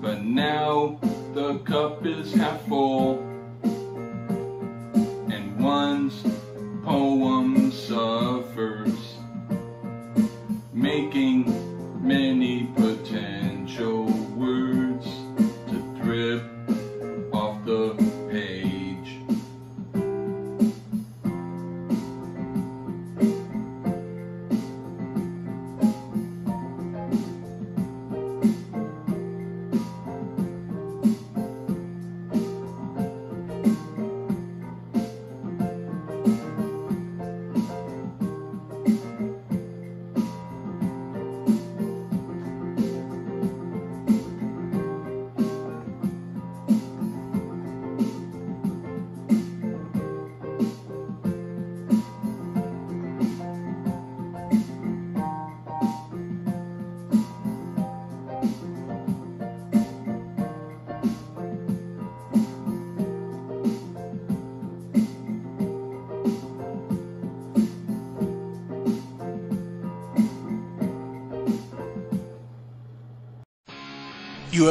But now the cup is half full and one's poem suffers, making many potential words to drift off the page. You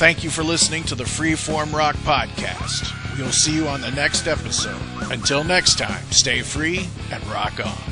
Thank you for listening to the Freeform Rock Podcast. We'll see you on the next episode. Until next time, stay free and rock on.